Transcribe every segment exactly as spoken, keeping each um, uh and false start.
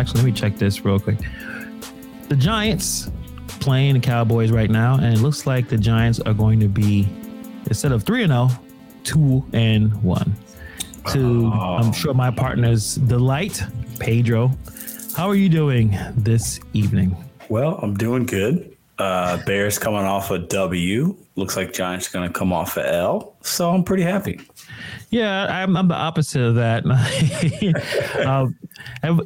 actually, let me check this real quick. The Giants playing the Cowboys right now, and it looks like the Giants are going to be, instead of three and oh, two and one. To, oh. I'm sure, my partner's delight, Pedro. How are you doing this evening? Well, I'm doing good. Uh, Bears coming off a W. Looks like Giants going to come off a L. So I'm pretty happy. Yeah, I'm, I'm the opposite of that. um,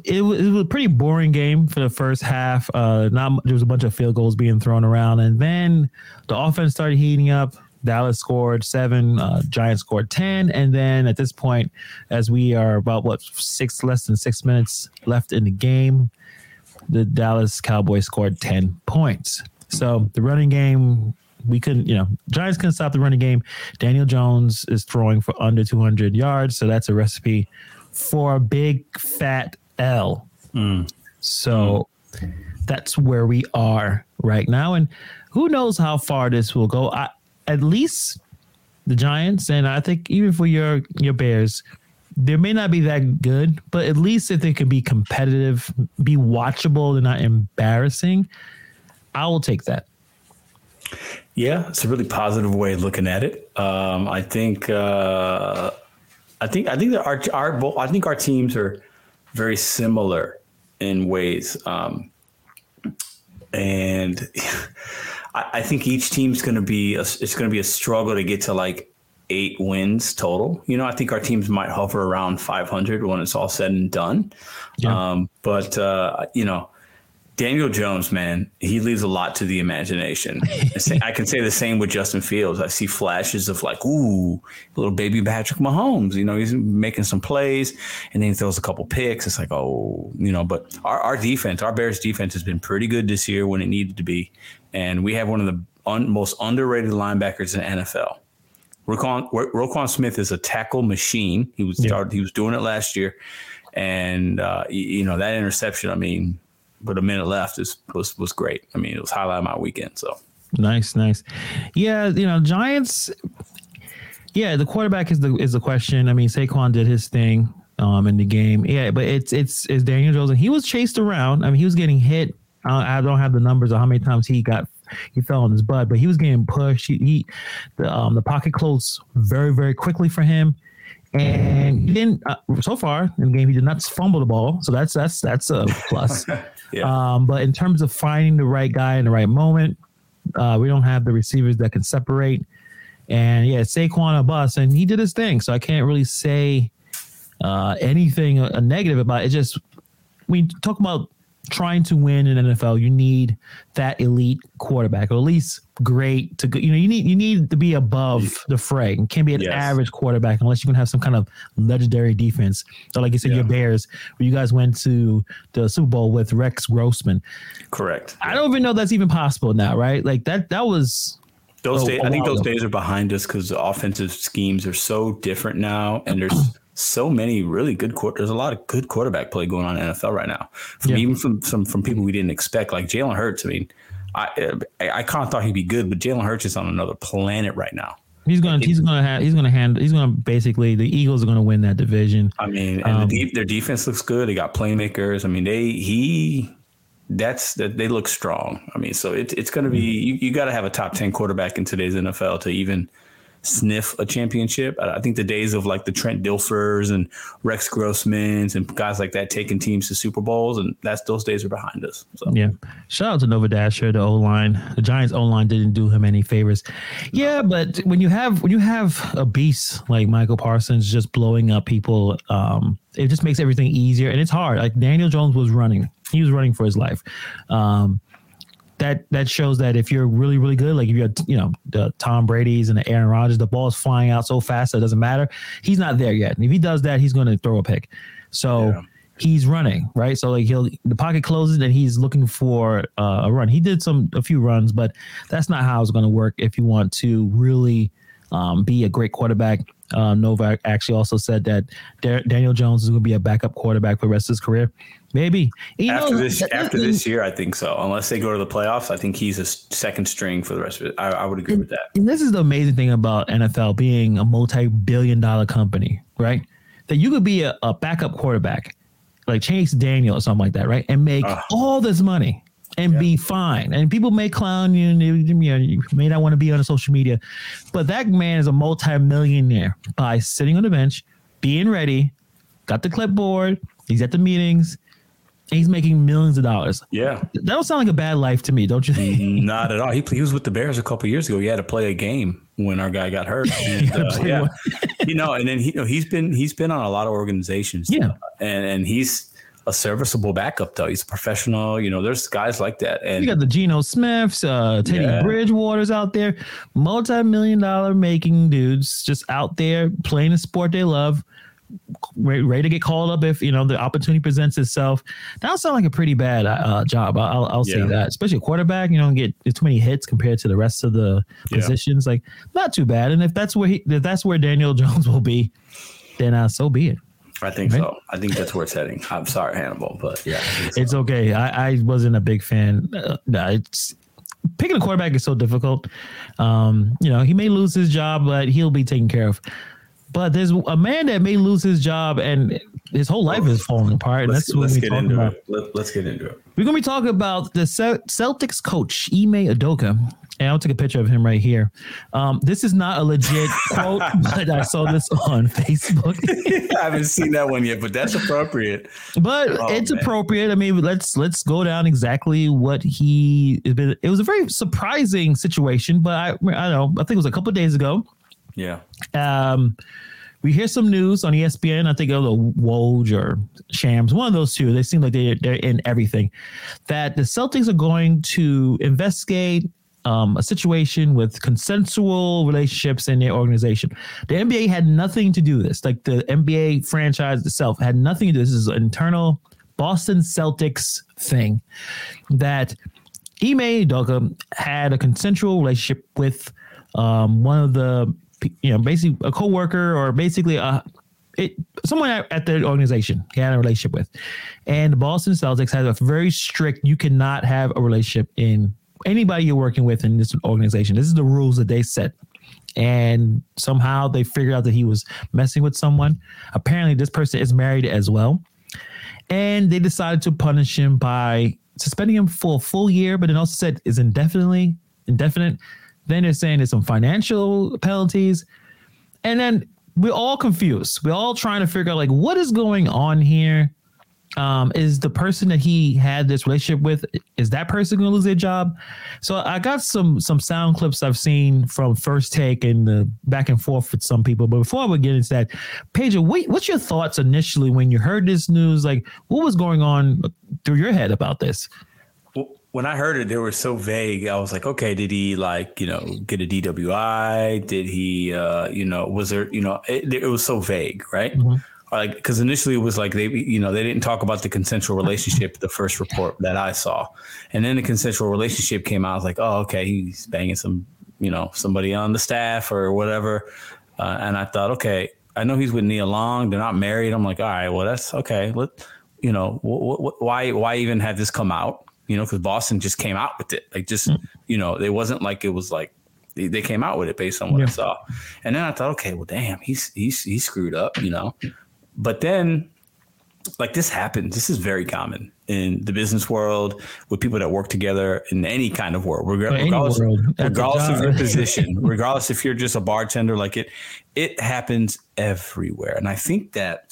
it, it was a pretty boring game for the first half. Uh, not there was a bunch of field goals being thrown around. And then the offense started heating up. Dallas scored seven, uh, Giants scored ten. And then at this point, as we are about, what, six less than six minutes left in the game, the Dallas Cowboys scored ten points. So the running game, we couldn't, you know, Giants couldn't stop the running game. Daniel Jones is throwing for under two hundred yards. So that's a recipe for a big fat L. Mm. So mm. that's where we are right now. And who knows how far this will go. I, at least the Giants, and I think even for your, your Bears, they may not be that good, but at least if they could be competitive, be watchable, they're not embarrassing, I will take that. Yeah, it's a really positive way of looking at it. Um, I think, uh, I think, I think that our, our, I think our teams are very similar in ways, um, and I, I think each team's going to be, a, it's going to be a struggle to get to like eight wins total. You know, I think our teams might hover around five hundred when it's all said and done. Yeah. Um, but uh, you know. Daniel Jones, man, he leaves a lot to the imagination. I can say the same with Justin Fields. I see flashes of like, ooh, little baby Patrick Mahomes. You know, he's making some plays, and then he throws a couple picks. It's like, oh, you know, but our, our defense, our Bears defense has been pretty good this year when it needed to be. And we have one of the un- most underrated linebackers in the N F L. Roquan, Roquan Smith is a tackle machine. He was, yeah. started, he was doing it last year. And, uh, you know, that interception, I mean – but a minute left is, was was great. I mean, it was highlight of my weekend. So nice, nice. Yeah, you know, Giants. Yeah, the quarterback is the is the question. I mean, Saquon did his thing um, in the game. Yeah, but it's it's it's Daniel Jones, and he was chased around. I mean, he was getting hit. Uh, I don't have the numbers of how many times he got he fell on his butt, but he was getting pushed. He, he the um, the pocket closed very very quickly for him. And then uh, so far in the game, he did not fumble the ball. So that's that's that's a plus. yeah. um, but in terms of finding the right guy in the right moment, uh, we don't have the receivers that can separate. And, yeah, Saquon a bust, and he did his thing. So I can't really say uh, anything a, a negative about it. It's just when you talk about trying to win in the N F L, you need that elite quarterback, or at least great to go. You know, you need you need to be above the fray. You can't be an yes. average quarterback unless you can have some kind of legendary defense. So, like you said, yeah. your Bears, where you guys went to the Super Bowl with Rex Grossman. Correct. I yeah. don't even know that's even possible now, right? Like that. That was. Those a, days, a I think those ago. days are behind us because the offensive schemes are so different now, and there's. So many really good quarter. There's a lot of good quarterback play going on in the N F L right now. From, yeah. Even from some from people we didn't expect, like Jalen Hurts. I mean, I I, I kind of thought he'd be good, but Jalen Hurts is on another planet right now. He's gonna he's gonna have he's gonna handle he's gonna basically the Eagles are gonna win that division. I mean, and um, the de- their defense looks good. They got playmakers. I mean, they he that's that they look strong. I mean, so it's it's gonna be you, you got to have a top ten quarterback in today's N F L to even sniff a championship. I think the days of like the Trent Dilfers and Rex Grossmans and guys like that taking teams to Super Bowls, and that's those days are behind us. So. Yeah. Shout out to Novadasher, the O-line. The Giants O-line didn't do him any favors. Yeah, but when you have when you have a beast like Michael Parsons just blowing up people, um, it just makes everything easier, and it's hard. Like Daniel Jones was running. He was running for his life. Um That that shows that if you're really, really good, like if you're, you know, the Tom Brady's and the Aaron Rodgers, the ball is flying out so fast that it doesn't matter. He's not there yet. And if he does that, he's going to throw a pick. So yeah. he's running, right? So like he'll the pocket closes and he's looking for uh, a run. He did some a few runs, but that's not how it's going to work if you want to really um, be a great quarterback. Uh, Novak actually also said that Der- Daniel Jones is going to be a backup quarterback for the rest of his career. Maybe. You after know, this that, that, after that, this year, I think so. Unless they go to the playoffs, I think he's a second string for the rest of it. I, I would agree and, with that. And this is the amazing thing about N F L being a multi-billion dollar company, right? That you could be a, a backup quarterback like Chase Daniel or something like that, right? And make uh, all this money and yeah. be fine. And people may clown you, and you know, you may not want to be on social media, but that man is a multimillionaire by sitting on the bench, being ready, got the clipboard, he's at the meetings, and he's making millions of dollars. Yeah. That don't sound like a bad life to me, don't you think? Not at all. He, he was with the Bears a couple of years ago. He had to play a game when our guy got hurt. And, uh, yeah. You know, and then he, you know, he's been he's been on a lot of organizations. Yeah. And and he's a serviceable backup, though. He's a professional. You know, there's guys like that. And you got the Geno Smiths, uh, Teddy yeah. Bridgewaters out there, multi-million dollar making dudes just out there playing the sport they love, ready to get called up if, you know, the opportunity presents itself. That sounds like a pretty bad uh, job. I'll, I'll say yeah. that, especially a quarterback. You don't get too many hits compared to the rest of the yeah. positions. Like, not too bad. And if that's where he, if that's where Daniel Jones will be, then uh, so be it. I think right? so. I think that's where it's heading. I'm sorry, Hannibal, but yeah, so. It's okay. I, I wasn't a big fan. Uh, no, it's picking a quarterback is so difficult. Um, you know, he may lose his job, but he'll be taken care of. But there's a man that may lose his job and his whole life is falling apart. And let's, that's what we're talking about. It. Let, let's get into it. We're going to be talking about the Celtics coach, Ime Udoka. And I'll take a picture of him right here. Um, this is not a legit quote, but I saw this on Facebook. I haven't seen that one yet, but that's appropriate. But oh, it's man. appropriate. I mean, let's let's go down exactly what he... It was a very surprising situation, but I, I don't know. I think it was a couple of days ago. Yeah. Um, we hear some news on E S P N. I think it was a Woj or Shams, one of those two. They seem like they, they're in everything. That the Celtics are going to investigate um, a situation with consensual relationships in their organization. The N B A had nothing to do with this. Like, the N B A franchise itself had nothing to do with this. This is an internal Boston Celtics thing that Ime Udoka had a consensual relationship with um, one of the... you know, basically a coworker or basically a it, someone at, at the organization he had a relationship with. And the Boston Celtics has a very strict, you cannot have a relationship in anybody you're working with in this organization. This is the rules that they set. And somehow they figured out that he was messing with someone. Apparently this person is married as well. And they decided to punish him by suspending him for a full year, but it also said is indefinitely, indefinite. Then they're saying there's some financial penalties. And then we're all confused. We're all trying to figure out, like, what is going on here? Um, is the person that he had this relationship with, is that person going to lose their job? So I got some some sound clips I've seen from First Take and the back and forth with some people. But before we get into that, Pedro, what, what's your thoughts initially when you heard this news? Like, what was going on through your head about this? When I heard it, they were so vague. I was like, okay, did he like, you know, get a D W I? Did he, uh, you know, was there, you know, it, it was so vague, right? Mm-hmm. Like, because initially it was like they, you know, they didn't talk about the consensual relationship, the first report that I saw. And then the consensual relationship came out. I was like, oh, okay, he's banging some, you know, somebody on the staff or whatever. Uh, and I thought, okay, I know he's with Nia Long. They're not married. I'm like, all right, well, that's okay. Let, you know, wh- wh- why, why even have this come out? You know, because Boston just came out with it. Like, just, you know, it wasn't like it was like they, they came out with it based on what yeah. I saw. And then I thought, okay, well, damn, he's he's he screwed up, you know. But then, like, this happens. This is very common in the business world with people that work together in any kind of world, Reg- regardless, world. regardless of your position, regardless if you're just a bartender. Like, it, it happens everywhere. And I think that.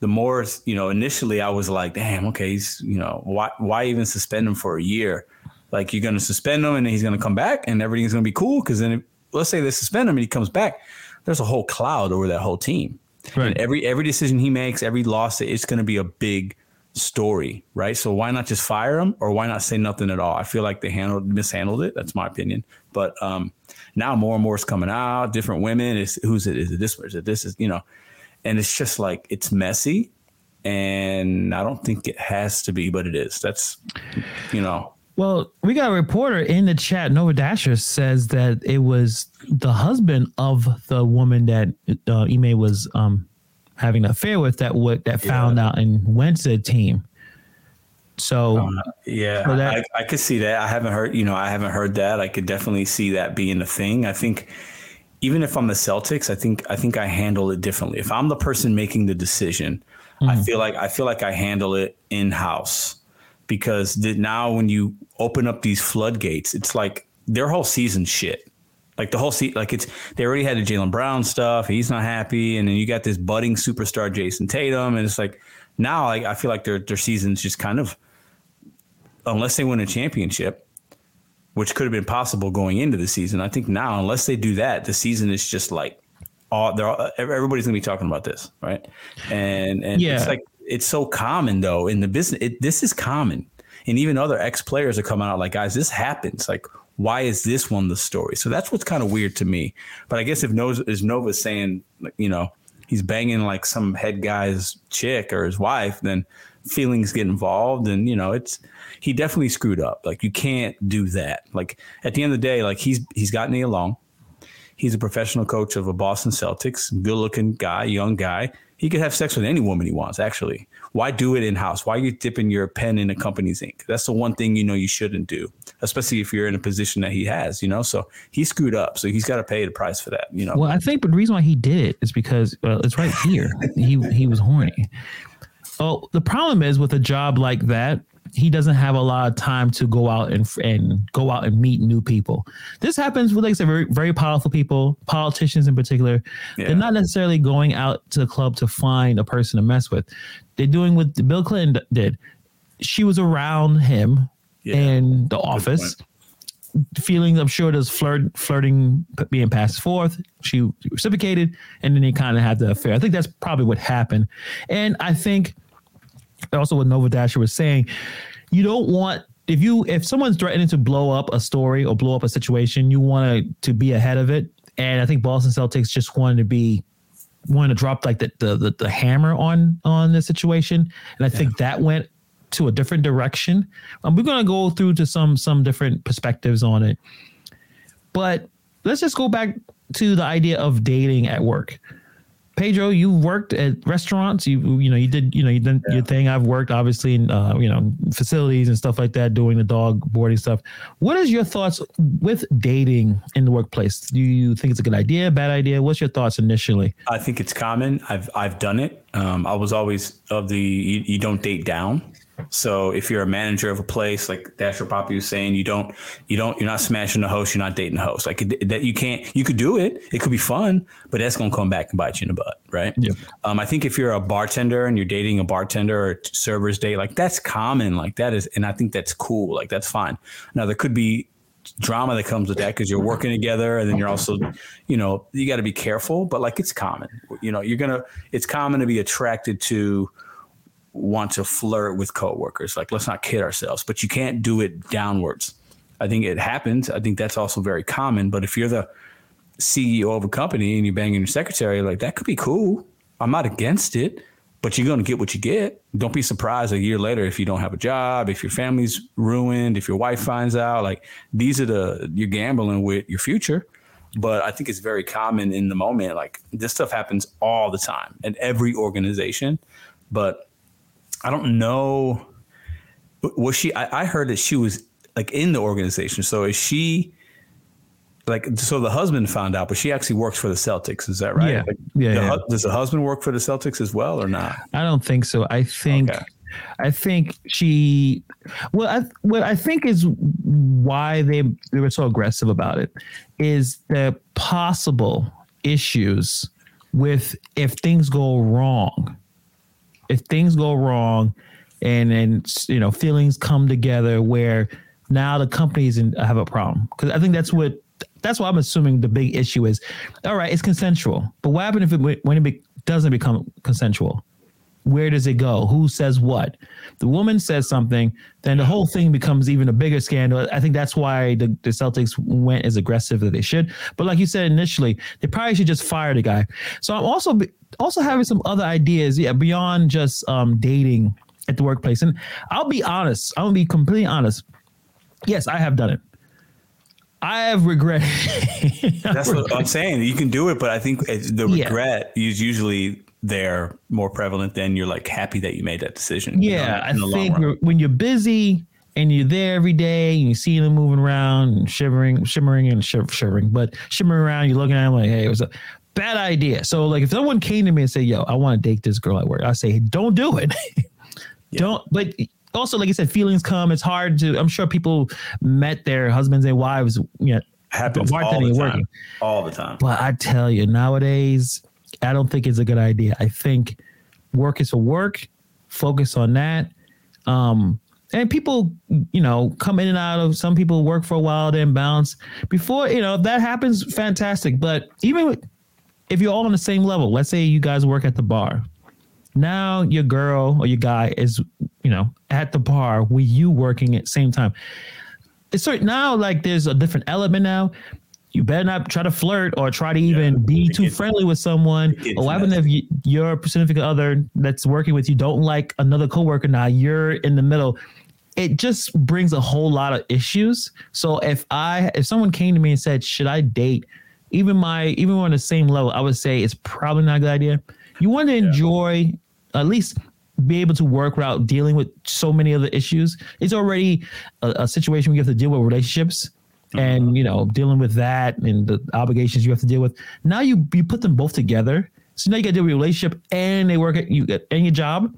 The more, you know, initially I was like, damn, okay, he's, you know, why why even suspend him for a year? Like, you're going to suspend him and then he's going to come back and everything's going to be cool. Because then, if, let's say they suspend him and he comes back, there's a whole cloud over that whole team. Right. And every every decision he makes, every loss, it's going to be a big story, right? So why not just fire him or why not say nothing at all? I feel like they handled mishandled it. That's my opinion. But um, now more and more is coming out, different women. It's, who's it? Is it this? Is it this? Is, you know. And it's just like, it's messy, and I don't think it has to be, but it is. That's, you know. Well, we got a reporter in the chat, Nova Dasher, says that it was the husband of the woman that uh, Ime was um, having an affair with that what that found yeah. out and went to the team. So um, yeah, so that, I, I could see that. I haven't heard, you know, I haven't heard that. I could definitely see that being a thing. I think. Even if I'm the Celtics, I think I think I handle it differently. If I'm the person making the decision, Mm-hmm. I feel like I feel like I handle it in-house, because the, now when you open up these floodgates, it's like their whole season shit. Like the whole se- like it's they already had the Jaylen Brown stuff. He's not happy, and then you got this budding superstar Jason Tatum, and it's like now I, I feel like their their season's just kind of, unless they win a championship, which could have been possible going into the season. I think now, unless they do that, the season is just like all they're all, everybody's gonna be talking about this, right? And and yeah. it's like it's so common though in the business. It, this is common, and even other ex players are coming out like, guys, this happens. Like, why is this one the story? So that's what's kind of weird to me. But I guess if Nova is Nova's saying, you know, he's banging like some head guy's chick or his wife, then feelings get involved. And, you know, it's he definitely screwed up. Like, you can't do that. Like, at the end of the day, like he's he's got Nia Long. He's a professional coach of a Boston Celtics, good looking guy, young guy. He could have sex with any woman he wants, actually. Why do it in-house? Why are you dipping your pen in a company's ink? That's the one thing you know you shouldn't do, especially if you're in a position that he has, you know? So he screwed up, so he's got to pay the price for that, you know? Well, I think the reason why he did it is because, well, it's right here. he he was horny. Oh, the problem is with a job like that, he doesn't have a lot of time to go out and and go out and meet new people. This happens with, like I said, very, very powerful people, politicians in particular. Yeah. They're not necessarily going out to the club to find a person to mess with. They're doing what Bill Clinton did. She was around him yeah. in the office. Feelings, I'm sure there's flirt, flirting being passed forth. She reciprocated, and then he kind of had the affair. I think that's probably what happened. And I think also what Nova Dasher was saying, you don't want, if you if someone's threatening to blow up a story or blow up a situation, you want to, to be ahead of it. And I think Boston Celtics just wanted to be wanted to drop like the the the, the hammer on on the situation, and I yeah. think that went to a different direction. Um, we're gonna go through to some some different perspectives on it, but let's just go back to the idea of dating at work. Pedro, you worked at restaurants. You you know you did you know you did yeah. your thing. I've worked obviously in uh, you know facilities and stuff like that, doing the dog boarding stuff. What is your thoughts with dating in the workplace? Do you think it's a good idea, bad idea? What's your thoughts initially? I think it's common. I've I've done it. Um, I was always of the you, you don't date down. So if you're a manager of a place, like Dasher Poppy was saying, you don't, you don't, you're not smashing the host. You're not dating the host. Like that, you can't. You could do it. It could be fun, but that's gonna come back and bite you in the butt, right? Yeah. Um, I think if you're a bartender and you're dating a bartender or a server's date, like that's common. Like that is, and I think that's cool. Like that's fine. Now there could be drama that comes with that because you're working together, and then you're also, you know, you got to be careful. But like it's common. You know, you're gonna. It's common to be attracted to. Want to flirt with coworkers. Like, let's not kid ourselves, but you can't do it downwards. I think it happens. I think that's also very common. But if you're the C E O of a company and you're banging your secretary, like that could be cool. I'm not against it, but you're going to get what you get. Don't be surprised a year later if you don't have a job, if your family's ruined, if your wife finds out. Like these are the, you're gambling with your future. But I think it's very common in the moment. Like this stuff happens all the time in every organization. But I don't know. Was she? I, I heard that she was like in the organization. So is she like? So the husband found out, but she actually works for the Celtics. Is that right? Yeah. Like, yeah, the, yeah. Does the husband work for the Celtics as well or not? I don't think so. I think, okay. I think she. Well, I, what I think is why they they were so aggressive about it is the possible issues with if things go wrong. If things go wrong and then, you know, feelings come together where now the companies have a problem. Because I think that's what that's what I'm assuming the big issue is. All right, it's consensual. But what happens if it, when it be, doesn't become consensual? Where does it go? Who says what? The woman says something, then the whole thing becomes even a bigger scandal. I think that's why the, the Celtics went as aggressive as they should. But like you said initially, they probably should just fire the guy. So I'm also also having some other ideas yeah, beyond just um, dating at the workplace. And I'll be honest. I'm going to be completely honest. Yes, I have done it. I have regret. That's what I'm saying. You can do it, but I think the regret yeah. is usually they're more prevalent than you're like happy that you made that decision. Yeah, you know, I think when you're busy and you're there every day and you see them moving around and shivering, shimmering and shiv- shivering, but shimmering around, you're looking at them like, hey, what's up? bad idea. So like if someone came to me and said, yo, I want to date this girl at work, I say, don't do it. yeah. Don't. But also, like I said, feelings come. It's hard to, I'm sure people met their husbands and wives, you know, happens all the time. Working. All the time. But I tell you, nowadays, I don't think it's a good idea. I think work is for work. Focus on that. Um, and people, you know, come in and out of, some people work for a while, then bounce. Before, you know, if that happens, fantastic. But even if you're all on the same level, let's say you guys work at the bar. Now your girl or your guy is, you know, at the bar with you working at the same time. It's sort now like there's a different element now. You better not try to flirt or try to even yeah, be too friendly with someone. Or what happens if you, your significant other that's working with you don't like another coworker? Now you're in the middle. It just brings a whole lot of issues. So if I, if someone came to me and said, should I date even my, even on the same level, I would say it's probably not a good idea. You want to enjoy, yeah. at least be able to work out dealing with so many other issues. It's already a, a situation we have to deal with relationships. And, you know, dealing with that and the obligations you have to deal with. Now you you put them both together. So now you got to deal with your relationship and they work at you and your job.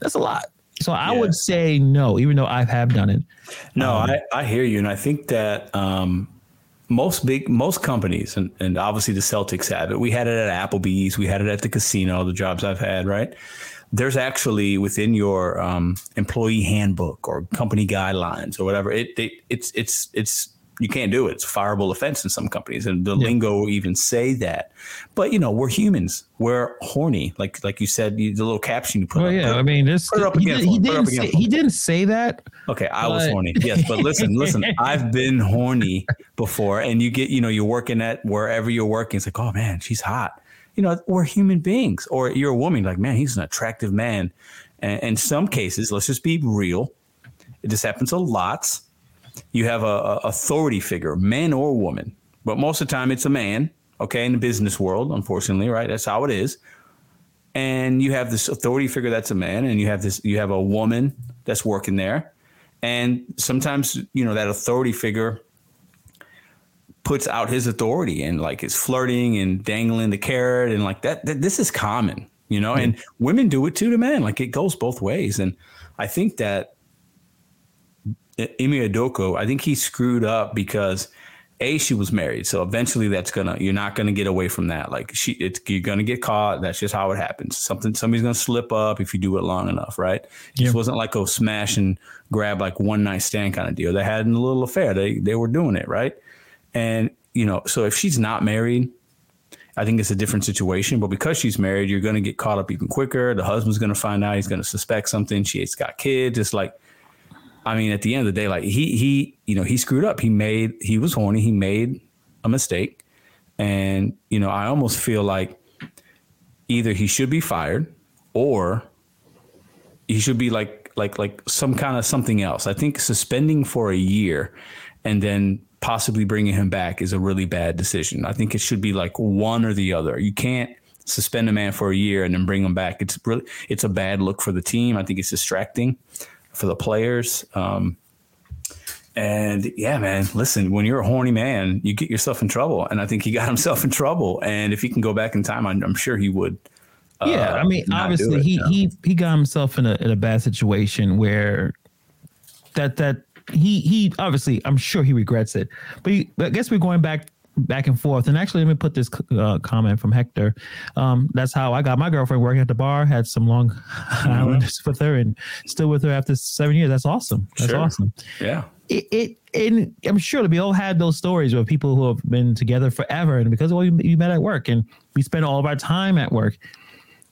That's a lot. So I yeah. would say no, even though I have done it. No, um, I, I hear you. And I think that um, most big most companies and, and obviously the Celtics have it. We had it at Applebee's. We had it at the casino, the jobs I've had. Right. There's actually within your um, employee handbook or company guidelines or whatever. It, it it's it's it's. You can't do it. It's a fireable offense in some companies. And the yeah. lingo will even say that. But, you know, we're humans. We're horny. Like like you said, you, the little caption you put oh, up. Oh, yeah. Put, I mean, this, put it up again. He, did, he, didn't, say, he didn't say that. Okay. I but... was horny. Yes. But listen, listen, I've been horny before. And you get, you know, you're working at wherever you're working. It's like, oh, man, she's hot. You know, we're human beings. Or you're a woman. Like, man, he's an attractive man. And in some cases, let's just be real. It just happens a lot. You have a, a authority figure, man or woman, but most of the time it's a man. Okay. In the business world, unfortunately, right. That's how it is. And you have this authority figure that's a man, and you have this, you have a woman that's working there. And sometimes, you know, that authority figure puts out his authority and like is flirting and dangling the carrot and like that, that this is common, you know, mm-hmm. and women do it too to men. Like it goes both ways. And I think that, Ime Udoka, I think he screwed up because A, she was married. So eventually that's going to, you're not going to get away from that. Like she, it's, you're going to get caught. That's just how it happens. Something, somebody's going to slip up if you do it long enough. Right. It yeah. just wasn't like a smash and grab, like one night stand kind of deal. They had a little affair. They, they were doing it. Right. And you know, so if she's not married, I think it's a different situation, but because she's married, you're going to get caught up even quicker. The husband's going to find out, he's going to suspect something. She's got kids. It's like, I mean, at the end of the day, like he, he, you know, he screwed up. He made, he was horny. He made a mistake. And, you know, I almost feel like either he should be fired or he should be like, like, like some kind of something else. I think suspending for a year and then possibly bringing him back is a really bad decision. I think it should be like one or the other. You can't suspend a man for a year and then bring him back. It's really, it's a bad look for the team. I think it's distracting for the players. Um, and yeah, man, listen, when you're a horny man, you get yourself in trouble. And I think he got himself in trouble. And if he can go back in time, I'm, I'm sure he would. Uh, yeah. I mean, obviously it, he, you know? he, he got himself in a, in a bad situation where that, that he, he obviously, I'm sure he regrets it, but, he, but I guess we're going back, back and forth. And actually, let me put this uh, comment from Hector. Um, that's how I got my girlfriend working at the bar, had some Long Islanders mm-hmm. with her and still with her after seven years. That's awesome. That's sure. awesome. Yeah. It, it, and I'm sure we all had those stories of people who have been together forever and because well, you, you met at work and we spent all of our time at work.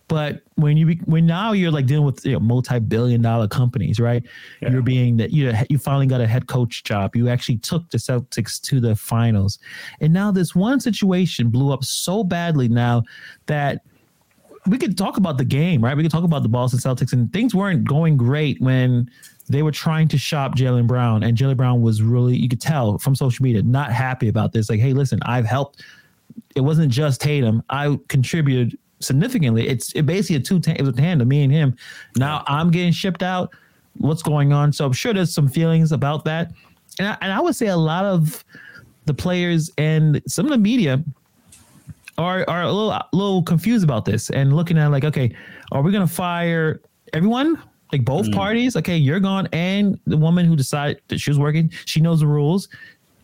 But when you, when now you're like dealing with you know, multi-billion dollar companies, right? Yeah. You're being that you, you finally got a head coach job. You actually took the Celtics to the finals. And now this one situation blew up so badly now that we could talk about the game, right? We could talk about the Boston Celtics and things weren't going great when they were trying to shop Jaylen Brown and Jaylen Brown was really, you could tell from social media, not happy about this. Like, hey, listen, I've helped. It wasn't just Tatum. I contributed significantly. It's it basically a two t- it was a tandem, me and him. Now I'm getting shipped out. What's going on? So I'm sure there's some feelings about that. And I, and I would say a lot of the players and some of the media are are a little a little confused about this and looking at like, okay, are we gonna fire everyone? Like both mm. parties? Okay, you're gone, and the woman who decided that she was working, she knows the rules,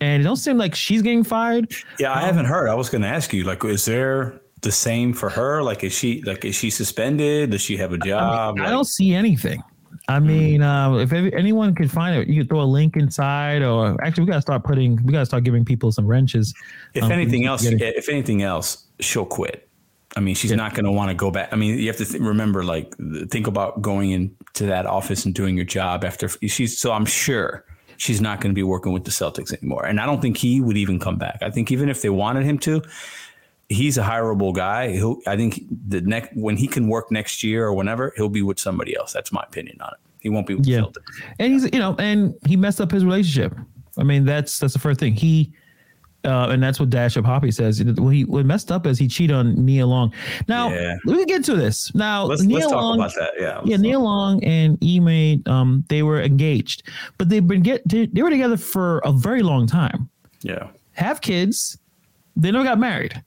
and it don't seem like she's getting fired. Yeah, I um, haven't heard. I was gonna ask you, like, is there the same for her? Like, is she like is she suspended? Does she have a job? I, mean, like, I don't see anything. I mean, uh, if every, anyone could find it, you could throw a link inside, or actually, we gotta start putting, we gotta start giving people some wrenches. If um, anything else, if anything else, she'll quit. I mean, she's yeah. not going to want to go back. I mean, you have to th- remember, like, think about going into that office and doing your job after she's. So I'm sure she's not going to be working with the Celtics anymore. And I don't think he would even come back. I think even if they wanted him to, he's a hireable guy. He'll, I think the next when he can work next year or whenever, he'll be with somebody else. That's my opinion on it. He won't be with yeah. the Celtics. And he's, you know, and he messed up his relationship. I mean, that's that's the first thing he. Uh, and that's what Dash Up Hoppy says. What he what messed up is he cheated on Nia Long. Now, yeah. let me get to this. Now, let's, Nia let's Long, talk about that. Yeah, yeah Nia Long and Ime, um, they were engaged, but they've been get they, they were together for a very long time. Yeah, have kids. They never got married.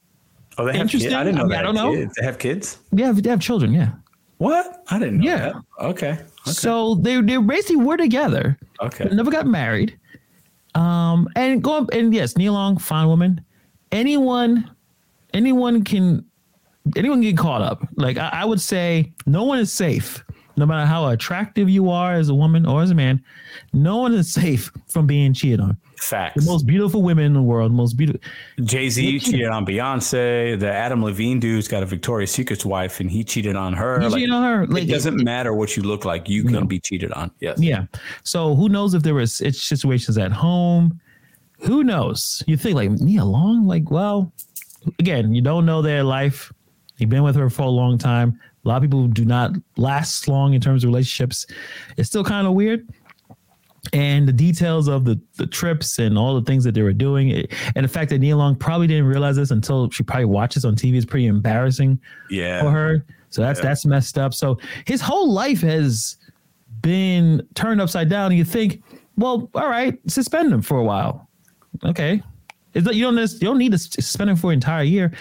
Oh, they have interesting. Kids? I didn't know. I, mean, they I don't know. Kids. They have kids. Yeah, they, they have children. Yeah. What? I didn't know. Yeah. That. Okay. okay. So they they basically were together. Okay. Never got married. Um, and go and yes, Nia Long, fine woman. Anyone, anyone can, anyone can get caught up. Like I, I would say, no one is safe, no matter how attractive you are as a woman or as a man. No one is safe from being cheated on. Facts. The most beautiful women in the world, most beautiful. Jay-Z cheated on Beyonce. The Adam Levine dude's got a Victoria's Secret's wife, and he cheated on her. He like, cheated on her. Like, it doesn't it, matter what you look like; you can no. be cheated on. Yes. Yeah. So who knows if there was situations at home? Who knows? You think like Nia Long? Like, well, again, you don't know their life. You've been with her for a long time. A lot of people do not last long in terms of relationships. It's still kind of weird. And the details of the, the trips and all the things that they were doing. It, and the fact that Nia Long probably didn't realize this until she probably watches on T V is pretty embarrassing yeah. for her. So that's yeah. that's messed up. So his whole life has been turned upside down. And you think, well, all right, suspend him for a while. Okay. It's like you don't, you don't need to suspend him for an entire year.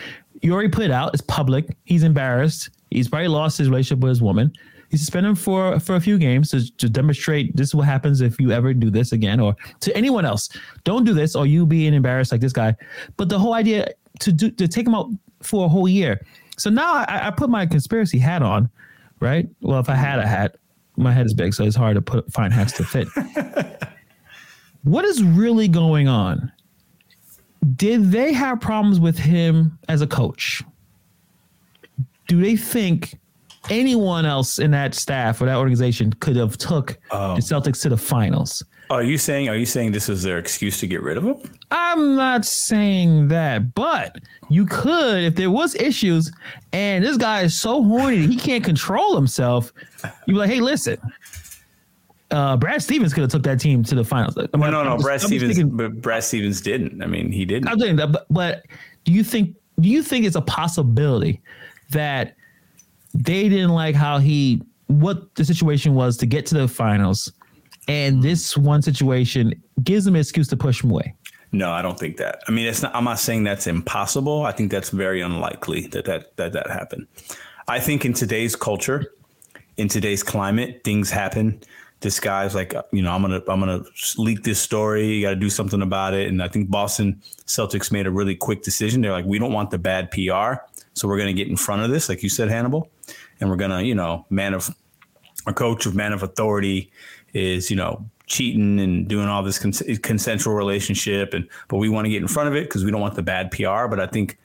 You already put it out. It's public. He's embarrassed. He's probably lost his relationship with his woman. You suspend him for, for a few games to, to demonstrate this is what happens if you ever do this again, or to anyone else. Don't do this or you'll be embarrassed like this guy. But the whole idea to do to take him out for a whole year. So now I, I put my conspiracy hat on, right? Well, if I had a hat, my head is big, so it's hard to put find hats to fit. What is really going on? Did they have problems with him as a coach? Do they think anyone else in that staff or that organization could have took oh. the Celtics to the finals? Are you saying are you saying this is their excuse to get rid of him? I'm not saying that, but you could if there was issues and this guy is so horny he can't control himself. You'd be like, hey, listen, uh, Brad Stevens could have took that team to the finals. I'm no, like, no, I'm no, just, Brad I'm Stevens, thinking, but Brad Stevens didn't. I mean, he didn't. I'm doing that, but, but do you think do you think it's a possibility that they didn't like how he, what the situation was to get to the finals. And this one situation gives them an excuse to push him away. No, I don't think that. I mean, it's not, I'm not saying that's impossible. I think that's very unlikely that that, that, that happened. I think in today's culture, in today's climate, things happen. This guy's like, you know, I'm going to, I'm going to leak this story. You got to do something about it. And I think Boston Celtics made a really quick decision. They're like, we don't want the bad P R. So we're going to get in front of this, like you said, Hannibal, and we're going to, you know, man of a coach of man of authority is, you know, cheating and doing all this cons- consensual relationship. And but we want to get in front of it because we don't want the bad P R. But I think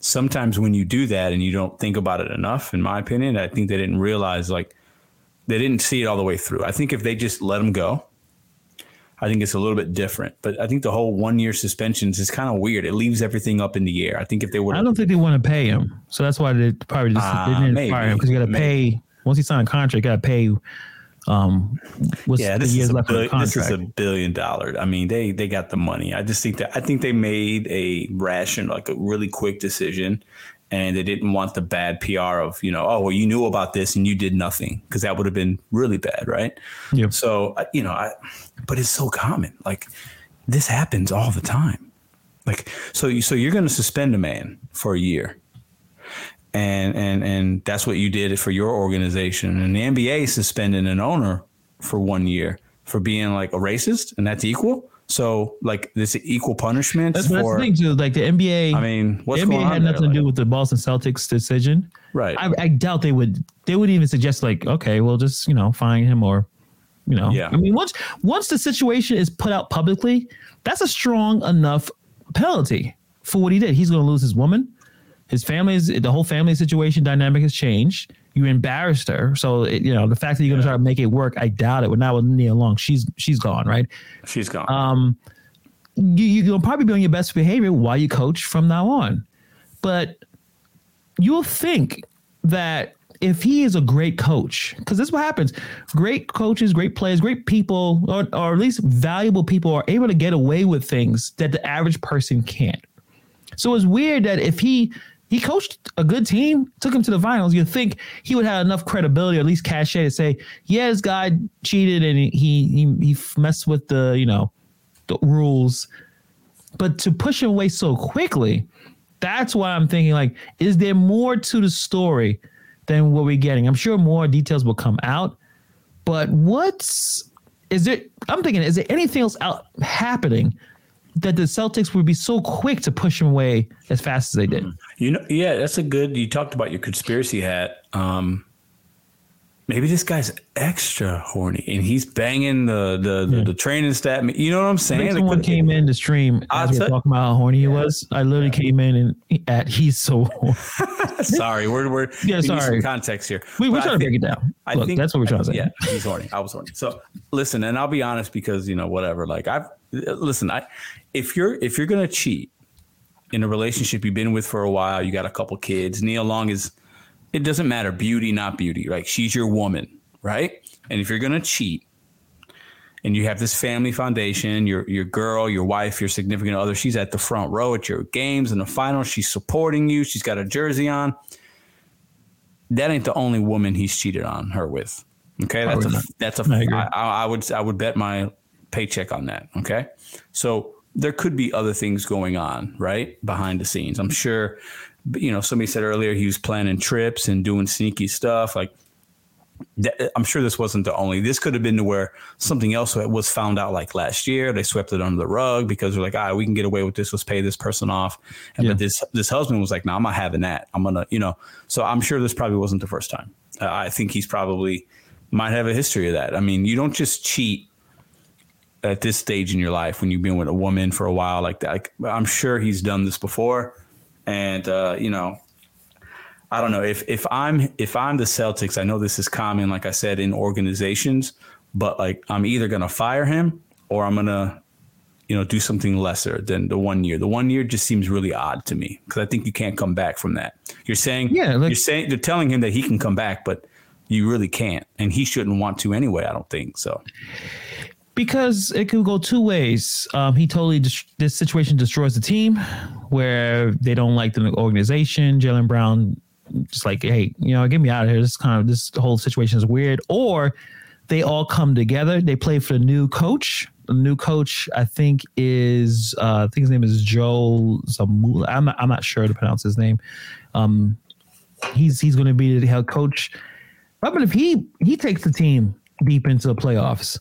sometimes when you do that and you don't think about it enough, in my opinion, I think they didn't realize, like, they didn't see it all the way through. I think if they just let him go, I think it's a little bit different, but I think the whole one-year suspensions is kind of weird. It leaves everything up in the air. I think if they were, I don't think they want to pay him, so that's why they probably just uh, they didn't maybe, fire him because you got to pay once he signed a contract. You got to pay. Um, what's yeah, this, the years is left billion, this is a billion dollar. I mean, they they got the money. I just think that I think they made a rational, like a really quick decision, and they didn't want the bad P R of, you know, oh well, you knew about this and you did nothing, because that would have been really bad, right? Yep. So you know, I. But it's so common. Like, this happens all the time. Like, so you, so you're going to suspend a man for a year. And, and, and that's what you did for your organization. And the N B A suspended an owner for one year for being like a racist, and that's equal. So like this equal punishment. That's, for, that's the thing too. Like the N B A, I mean, what's the N B A had nothing there? to do with the Boston Celtics decision. Right. I, I doubt they would, they would even suggest like, okay, well just, you know, fine him or, you know, yeah. I mean, once, once the situation is put out publicly, that's a strong enough penalty for what he did. He's going to lose his woman. His family's, the whole family situation dynamic has changed. You embarrassed her. So, it, you know, the fact that you're going to yeah. try to make it work, I doubt it. Well, now with Nia Long, she's she's gone, right? She's gone. Um, you, you'll probably be on your best behavior while you coach from now on. But you'll think that if he is a great coach, because this is what happens. Great coaches, great players, great people, or, or at least valuable people are able to get away with things that the average person can't. So it's weird that if he... He coached a good team, took him to the finals. You'd think he would have enough credibility, or at least cachet, to say, "Yeah, this guy cheated and he he he messed with the you know the rules." But to push him away so quickly, that's why I'm thinking like, is there more to the story than what we're getting? I'm sure more details will come out, but what's is there? I'm thinking, is there anything else out happening that the Celtics would be so quick to push him away as fast as they did? You know, yeah, that's a good, you talked about your conspiracy hat. Um, maybe this guy's extra horny and he's banging the the the, yeah. the training staff. You know what I'm saying? Like someone could, came in to stream as we were talking about how horny yeah, he was. I literally yeah. came in and at he's so horny. Sorry, we're we're yeah, sorry. Some context here. We, we're but trying think, to break it down. I Look, think that's what we're trying I, to say. Yeah, he's horny. I was horny. So listen, and I'll be honest because you know whatever. Like I've listen, I. If you're if you're gonna cheat in a relationship you've been with for a while, you got a couple kids. Nia Long is, it doesn't matter, beauty not beauty, right? She's your woman, right? And if you're gonna cheat, and you have this family foundation, your your girl, your wife, your significant other, she's at the front row at your games in the finals. She's supporting you. She's got a jersey on. That ain't the only woman he's cheated on her with. Okay, that's a, that's a. I, I would I would bet my paycheck on that. Okay, so. There could be other things going on, right, behind the scenes. I'm sure, you know, somebody said earlier he was planning trips and doing sneaky stuff. Like, that, I'm sure this wasn't the only. This could have been to where something else was found out like last year. They swept it under the rug because they're like, ah, we can get away with this. Let's pay this person off. And yeah. But this this husband was like, no, nah, I'm not having that. I'm going to, you know. So I'm sure this probably wasn't the first time. Uh, I think he's probably might have a history of that. I mean, you don't just cheat at this stage in your life when you've been with a woman for a while like that. Like, I'm sure he's done this before. And, uh, you know, I don't know if, if I'm, if I'm the Celtics, I know this is common, like I said, in organizations, but like, I'm either going to fire him or I'm going to, you know, do something lesser than the one year. The one year just seems really odd to me because I think you can't come back from that. You're saying, yeah, like, you're saying, they're telling him that he can come back, but you really can't. And he shouldn't want to anyway. I don't think so. Because it could go two ways. Um, he totally dis- this situation destroys the team, where they don't like the organization. Jaylen Brown, just like, hey, you know, get me out of here. This kind of this whole situation is weird. Or they all come together. They play for the new coach. The new coach, I think, is uh, I think his name is Joe Zamula. I'm not, I'm not sure to pronounce his name. Um, he's he's going to be the head coach. But if he he takes the team deep into the playoffs,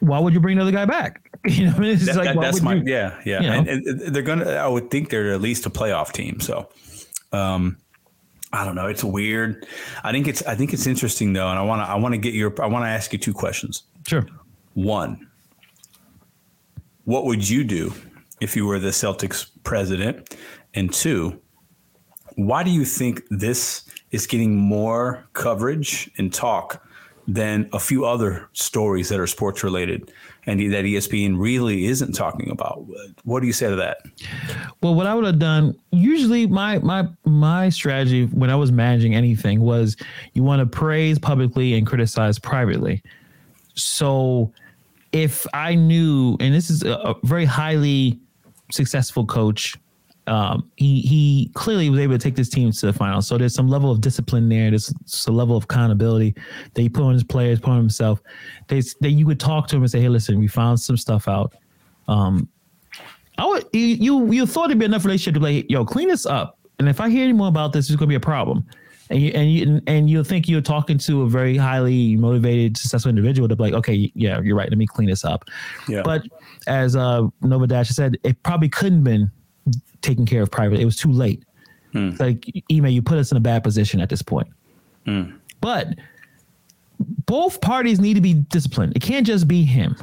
why would you bring another guy back? You know, I mean, it's that, like that, why that's would my you, yeah, yeah. You know? and, and they're gonna. I would think they're at least a playoff team. So, um, I don't know. It's weird. I think it's. I think it's interesting though, and I want to. I want to get your. I want to ask you two questions. Sure. One. What would you do if you were the Celtics president? And two, why do you think this is getting more coverage and talk than a few other stories that are sports related and that E S P N really isn't talking about? What do you say to that? Well, what I would have done, usually my my my strategy when I was managing anything was you want to praise publicly and criticize privately. So if I knew, and this is a very highly successful coach, Um, he he clearly was able to take this team to the finals. So there's some level of discipline there. There's some level of accountability that he put on his players, put on himself. They, they you would talk to him and say, hey, listen, we found some stuff out. Um, I would, you, you you thought it'd be enough relationship to be like, yo, clean this up. And if I hear any more about this, it's going to be a problem. And you and you and you'll think you're talking to a very highly motivated, successful individual to be like, okay, yeah, you're right. Let me clean this up. Yeah. But as uh, Nova Dash said, it probably couldn't have been taken care of privately. It was too late. Hmm. It's like, Ime, you put us in a bad position at this point. Hmm. But both parties need to be disciplined. It can't just be him.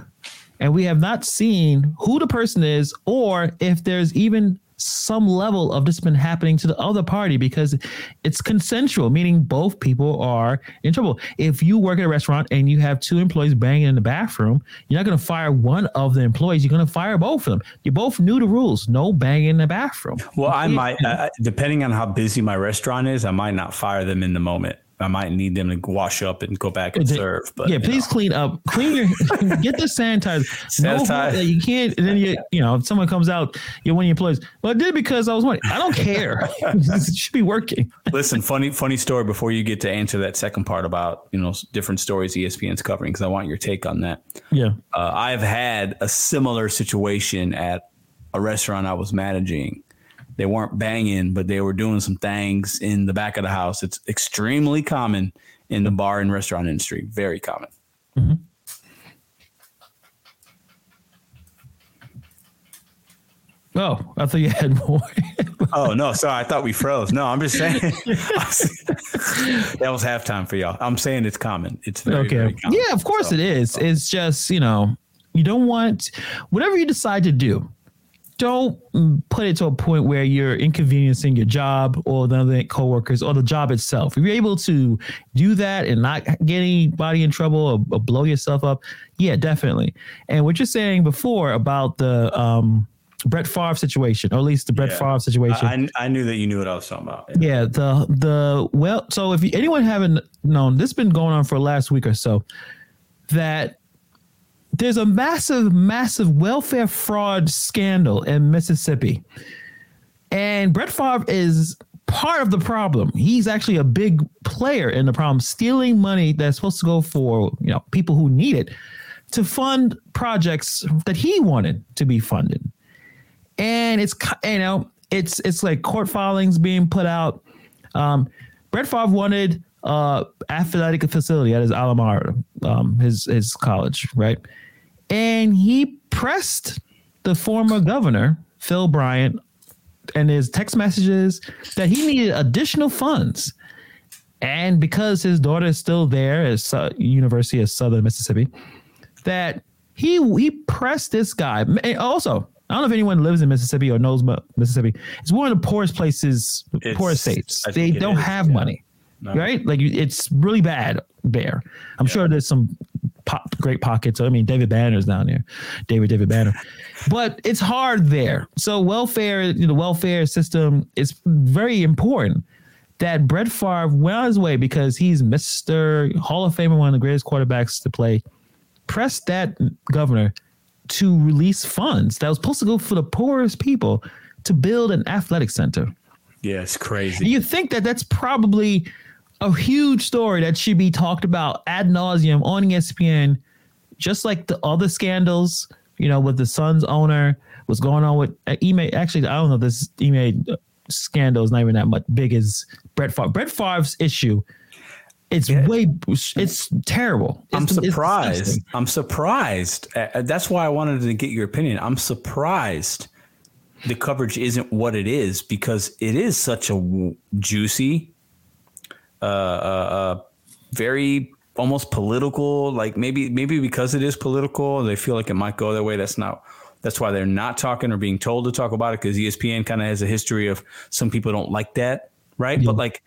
And we have not seen who the person is or if there's even some level of discipline happening to the other party, because it's consensual, meaning both people are in trouble. If you work at a restaurant and you have two employees banging in the bathroom, you're not going to fire one of the employees. You're going to fire both of them. You both knew the rules. No banging in the bathroom. Well, I might, uh, depending on how busy my restaurant is, I might not fire them in the moment. I might need them to wash up and go back and the, serve. But yeah, please know. clean up. Clean your get the sanitizer. Sanitize. No, you can't. And then you you know if someone comes out, you're one of your employees. Well, I did because I was wondering. I don't care. It should be working. Listen, funny funny story before you get to answer that second part about you know different stories E S P N's covering, because I want your take on that. Yeah, uh, I've had a similar situation at a restaurant I was managing. They weren't banging, but they were doing some things in the back of the house. It's extremely common in the bar and restaurant industry. Very common. Mm-hmm. Oh, I thought you had more. Oh, no. Sorry. I thought we froze. No, I'm just saying. That was halftime for y'all. I'm saying it's common. It's very, okay. very common. Yeah, of course so, it is. So. It's just, you know, you don't want whatever you decide to do. Don't put it to a point where you're inconveniencing your job or the other coworkers or the job itself. If you're able to do that and not get anybody in trouble or, or blow yourself up, yeah, definitely. And what you're saying before about the um, Brett Favre situation, or at least the Brett yeah. Favre situation. I, I, I knew that you knew what I was talking about. Yeah, yeah the the well. So if anyone haven't known, this has been going on for the last week or so, that there's a massive, massive welfare fraud scandal in Mississippi. And Brett Favre is part of the problem. He's actually a big player in the problem, stealing money that's supposed to go for, you know, people who need it to fund projects that he wanted to be funded. And it's, you know, it's, it's like court filings being put out. Um, Brett Favre wanted uh, athletic facility at his alma mater, um, his, his college. Right. And he pressed the former governor, Phil Bryant, and his text messages that he needed additional funds. And because his daughter is still there at uh, University of Southern Mississippi, that he, he pressed this guy. And also, I don't know if anyone lives in Mississippi or knows Mississippi. It's one of the poorest places, it's, poorest states. They don't is, have yeah. money. No. Right? Like, it's really bad there. I'm yeah. sure there's some pop, great pockets. I mean, David Banner's down there. David, David Banner. But it's hard there. So welfare, you know, the welfare system is very important. That Brett Favre went on his way because he's Mister Hall of Famer, one of the greatest quarterbacks to play, pressed that governor to release funds that was supposed to go for the poorest people to build an athletic center. Yeah, it's crazy. You think that that's probably a huge story that should be talked about ad nauseum on E S P N, just like the other scandals, you know, with the Suns owner, what's going on with uh, Ime. Actually, I don't know, this Ime scandal is not even that much big as Brett Favre. Brett Favre's issue, it's yeah. way, it's terrible. It's, I'm surprised. It's I'm surprised. Uh, that's why I wanted to get your opinion. I'm surprised the coverage isn't what it is, because it is such a w- juicy, uh, uh, uh, very almost political. Like maybe, maybe because it is political, they feel like it might go their way. That's not, that's why they're not talking or being told to talk about it. Cause E S P N kind of has a history of some people don't like that. Right. Yeah. But like,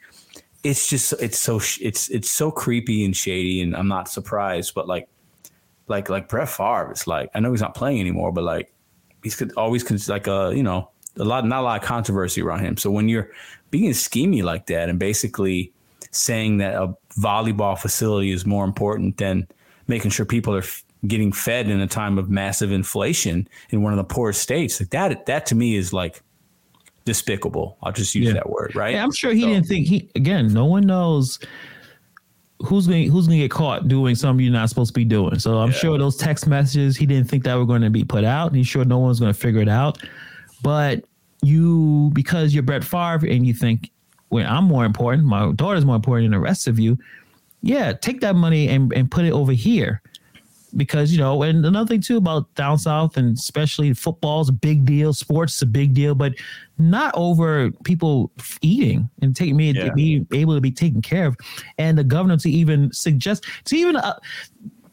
it's just, it's so, it's, it's so creepy and shady, and I'm not surprised, but like, like, like Brett Favre, it's like, I know he's not playing anymore, but like, he's always like a, you know, a lot, not a lot of controversy around him. So when you're being schemy like that and basically saying that a volleyball facility is more important than making sure people are f- getting fed in a time of massive inflation in one of the poorest states, like that, that to me is like despicable. I'll just use yeah. that word. Right. Yeah, I'm sure he so, didn't think he, again, no one knows who's going who's going to get caught doing something you're not supposed to be doing? So I'm yeah. sure those text messages, he didn't think that were going to be put out. And he's sure no one's going to figure it out. But you, because you're Brett Favre and you think, well, I'm more important, my daughter's more important than the rest of you. Yeah, take that money and, and put it over here. Because, you know, and another thing, too, about down south, and especially football's a big deal, sports is a big deal, but not over people eating and taking me yeah. being able to be taken care of. And the governor to even suggest to even uh,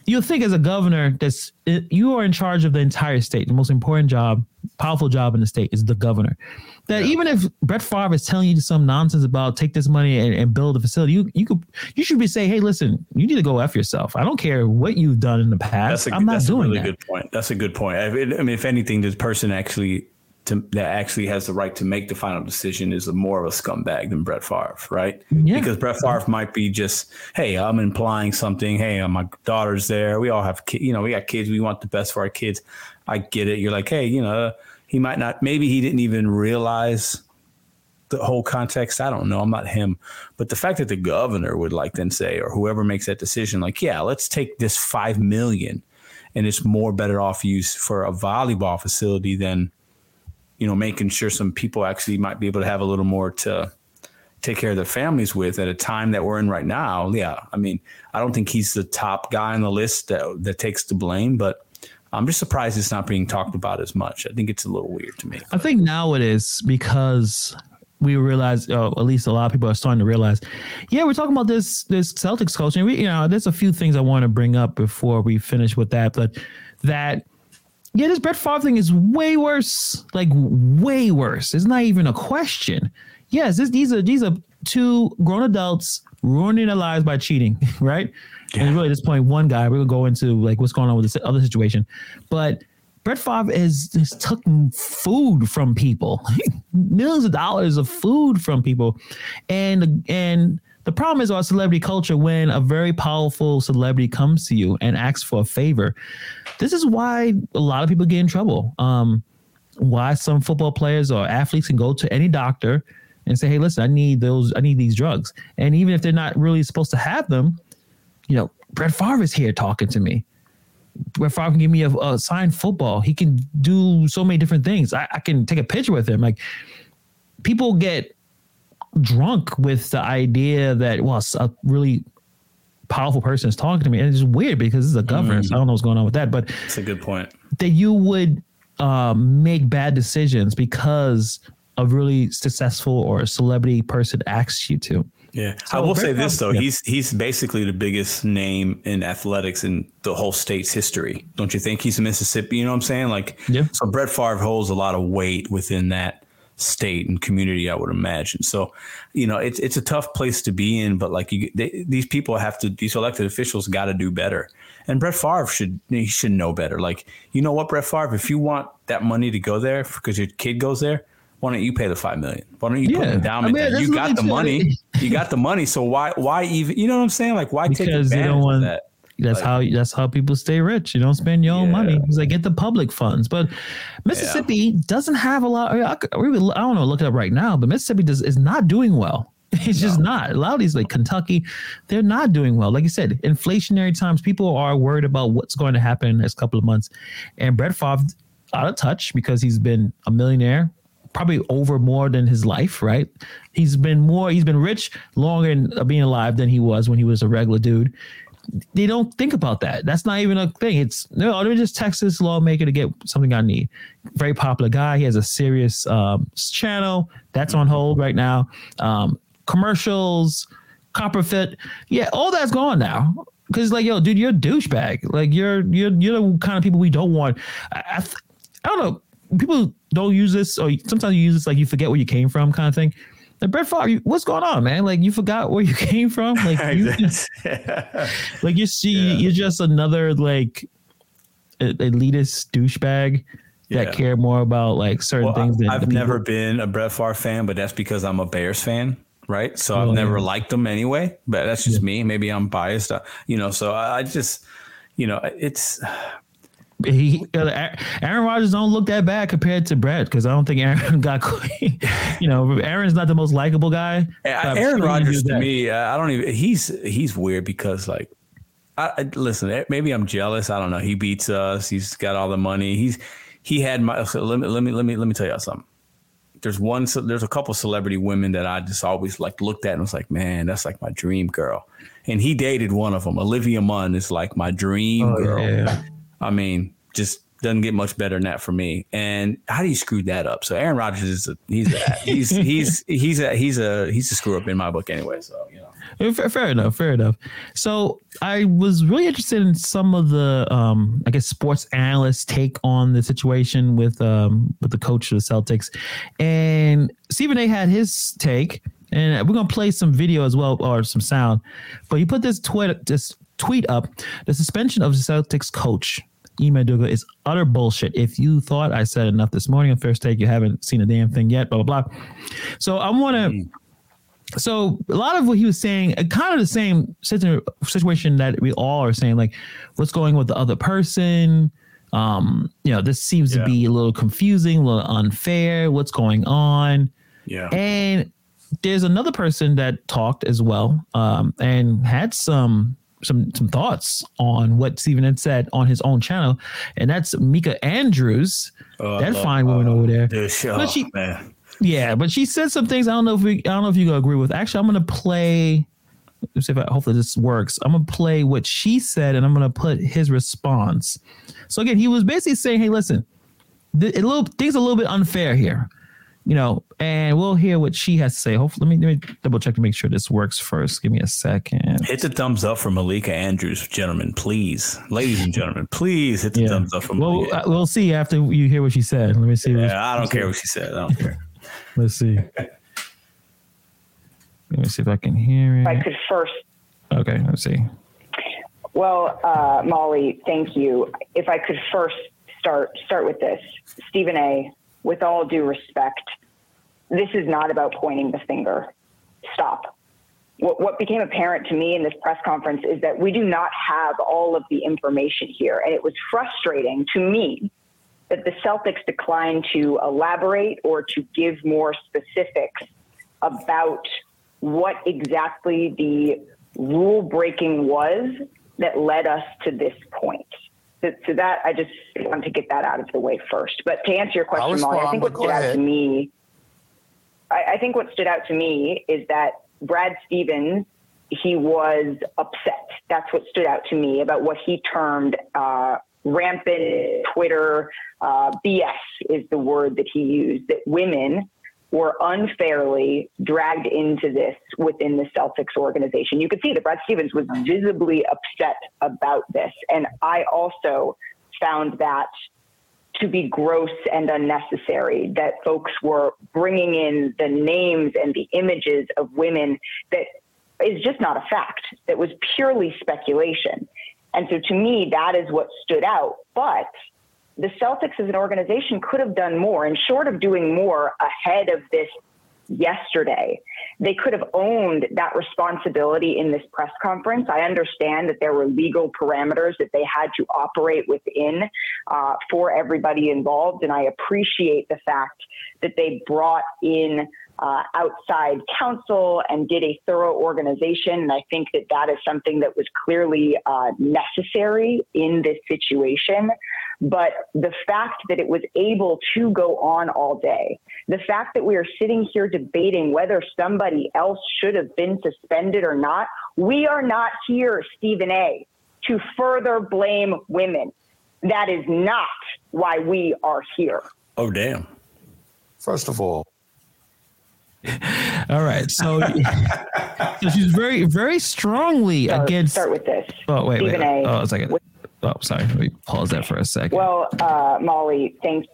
you'll think as a governor that's you are in charge of the entire state. The most important job, powerful job in the state is the governor. That yeah. even if Brett Favre is telling you some nonsense about take this money and, and build a facility, you you could you should be saying, hey, listen, you need to go F yourself. I don't care what you've done in the past. That's a, I'm not that's doing a really that. Good point. That's a good point. I mean, I mean if anything, this person actually to, that actually has the right to make the final decision is a more of a scumbag than Brett Favre, right? Yeah. Because Brett Favre might be just, hey, I'm implying something. Hey, my daughter's there. We all have kids. You know, we got kids. We want the best for our kids. I get it. You're like, hey, you know, he might not, maybe he didn't even realize the whole context. I don't know. I'm not him. But the fact that the governor would like then say, or whoever makes that decision, like, yeah, let's take this five million dollars and it's more better off use for a volleyball facility than, you know, making sure some people actually might be able to have a little more to take care of their families with at a time that we're in right now. Yeah. I mean, I don't think he's the top guy on the list that, that takes the blame, but I'm just surprised it's not being talked about as much. I think it's a little weird to me. I think now it is because we realize, or at least a lot of people are starting to realize, yeah, we're talking about this, this Celtics coach. And we, you know, there's a few things I want to bring up before we finish with that, but that, yeah, this Brett Favre thing is way worse, like way worse. It's not even a question. Yes, this, these are these are two grown adults ruining their lives by cheating, right? Yeah. And really at this point, one guy, we're going to go into like what's going on with this other situation. But Brett Favre is just took food from people, millions of dollars of food from people. And and the problem is our celebrity culture when a very powerful celebrity comes to you and asks for a favor. This is why a lot of people get in trouble. Um, why some football players or athletes can go to any doctor and say, hey, listen, I need those, I need these drugs. And even if they're not really supposed to have them, you know, Brett Favre is here talking to me. Brett Favre can give me a, a signed football. He can do so many different things. I, I can take a picture with him. Like people get drunk with the idea that, well, a really powerful person is talking to me. And it's weird because this is a governor. Mm. So I don't know what's going on with that, but it's a good point that you would um, make bad decisions because a really successful or a celebrity person asks you to. Yeah. So I will say this though. Yeah. He's, he's basically the biggest name in athletics in the whole state's history. Don't you think? He's Mississippi. You know what I'm saying? Like, yeah. So Brett Favre holds a lot of weight within that state and community, I would imagine. So, you know, it's it's a tough place to be in, but like you, they, these people have to, these elected officials got to do better. And Brett Favre should, he should know better. Like, you know what, Brett Favre, if you want that money to go there because your kid goes there, why don't you pay the five million dollars? Why don't you yeah. put an endowment I mean, there? You got the money. You got the money. So why, why even, you know what I'm saying? Like, why because take advantage they don't want, of that? That's like, how, that's how people stay rich. You don't spend your yeah. own money. It's like, get the public funds. But Mississippi yeah. doesn't have a lot. I, I, I don't know, look it up right now, but Mississippi does, is not doing well. It's no. just not. A lot of these, like Kentucky, they're not doing well. Like you said, inflationary times, people are worried about what's going to happen in the next couple of months. And Brett Favre, out of touch because he's been a millionaire, probably over more than his life, right? He's been more, he's been rich longer in being alive than he was when he was a regular dude. They don't think about that. That's not even a thing. It's no, they're just Texas lawmaker to get something I need. Very popular guy. He has a serious um, channel that's on hold right now. Um, commercials, Copperfit. Yeah. All that's gone now. Cause like, yo, dude, you're a douchebag. Like you're, you're, you're the kind of people we don't want. I, I, th- I don't know. People don't use this, or sometimes you use this like you forget where you came from, kind of thing. Like Brett Favre, you, what's going on, man? Like you forgot where you came from, like you, like you see, yeah. you're just another like elitist douchebag yeah. that care more about like certain well, things. Than I've never been a Brett Favre fan, but that's because I'm a Bears fan, right? So oh, I've never yeah. liked them anyway. But that's just yeah. me. Maybe I'm biased, you know. So I just, you know, it's. he, Aaron Rodgers don't look that bad compared to Brett, because I don't think Aaron got, you know, Aaron's not the most likable guy. Uh, Aaron Rodgers to me, I don't even, he's, he's weird because like, I, I, listen, maybe I'm jealous. I don't know. He beats us. He's got all the money. He's he had my. So let me let me let me let me tell you something. There's one. So there's a couple celebrity women that I just always like looked at and was like, man, that's like my dream girl. And he dated one of them. Olivia Munn is like my dream oh, girl. Yeah. I mean, just doesn't get much better than that for me. And how do you screw that up? So Aaron Rodgers is a, he's a, he's he's he's a, he's a he's a screw up in my book anyway. So you know. Fair enough. Fair enough. So I was really interested in some of the, um, I guess, sports analysts' take on the situation with um, with the coach of the Celtics. And Stephen A. had his take, and we're going to play some video as well, or some sound. But he put this tweet, this tweet up, the suspension of the Celtics coach, Ime Udoka, is utter bullshit. If you thought I said enough this morning on First Take, you haven't seen a damn thing yet, blah, blah, blah. So I want to... Mm. So a lot of what he was saying, kind of the same situation that we all are saying, like what's going on with the other person? Um, you know, this seems yeah. to be a little confusing, a little unfair. What's going on? Yeah. And there's another person that talked as well, um, and had some some some thoughts on what Stephen had said on his own channel, and that's Malika Andrews, oh, that love, fine woman uh, over there. Dude, shut but up, she, man. Yeah, but she said some things I don't know if we, I don't know if you gonna agree with. Actually, I'm gonna play. Let's see if I, hopefully this works. I'm gonna play what she said, and I'm gonna put his response. So again, he was basically saying, "Hey, listen, th- a little things are a little bit unfair here, you know." And we'll hear what she has to say. Hopefully, let me, let me double check to make sure this works first. Give me a second. Hit the thumbs up for Malika Andrews, gentlemen, please, ladies and gentlemen, please hit the yeah. thumbs up for Malika. Well, we'll see after you hear what she said. Let me see. Yeah, she, I don't care what she said. I don't care. Let's see. Let me see if I can hear it. If I could first. Okay, let's see. Well, uh, Molly, thank you. If I could first start start with this. Stephen A., with all due respect, this is not about pointing the finger. Stop. What, what became apparent to me in this press conference is that we do not have all of the information here, and it was frustrating to me that the Celtics declined to elaborate or to give more specifics about what exactly the rule breaking was that led us to this point. So, so that I just want to get that out of the way first. But to answer your question, Molly, I think what stood out to me, I, I think what stood out to me is that Brad Stevens, he was upset. That's what stood out to me about what he termed, uh, rampant Twitter uh, B S is the word that he used, that women were unfairly dragged into this within the Celtics organization. You could see that Brad Stevens was visibly upset about this. And I also found that to be gross and unnecessary, that folks were bringing in the names and the images of women that is just not a fact, that was purely speculation. And so to me, that is what stood out. But the Celtics as an organization could have done more, and short of doing more ahead of this yesterday, they could have owned that responsibility in this press conference. I understand that there were legal parameters that they had to operate within uh, for everybody involved. And I appreciate the fact that they brought in Uh, outside counsel and did a thorough organization. And I think that that is something that was clearly uh, necessary in this situation. But the fact that it was able to go on all day, the fact that we are sitting here debating whether somebody else should have been suspended or not, we are not here, Stephen A., to further blame women. That is not why we are here. Oh, damn. First of all, all right, so, so she's very, very strongly start, against. Start with this. Oh wait, Stephen wait. A. Oh, it's like a, oh, sorry. Let me pause that for a second. Well, uh, Molly, thanks.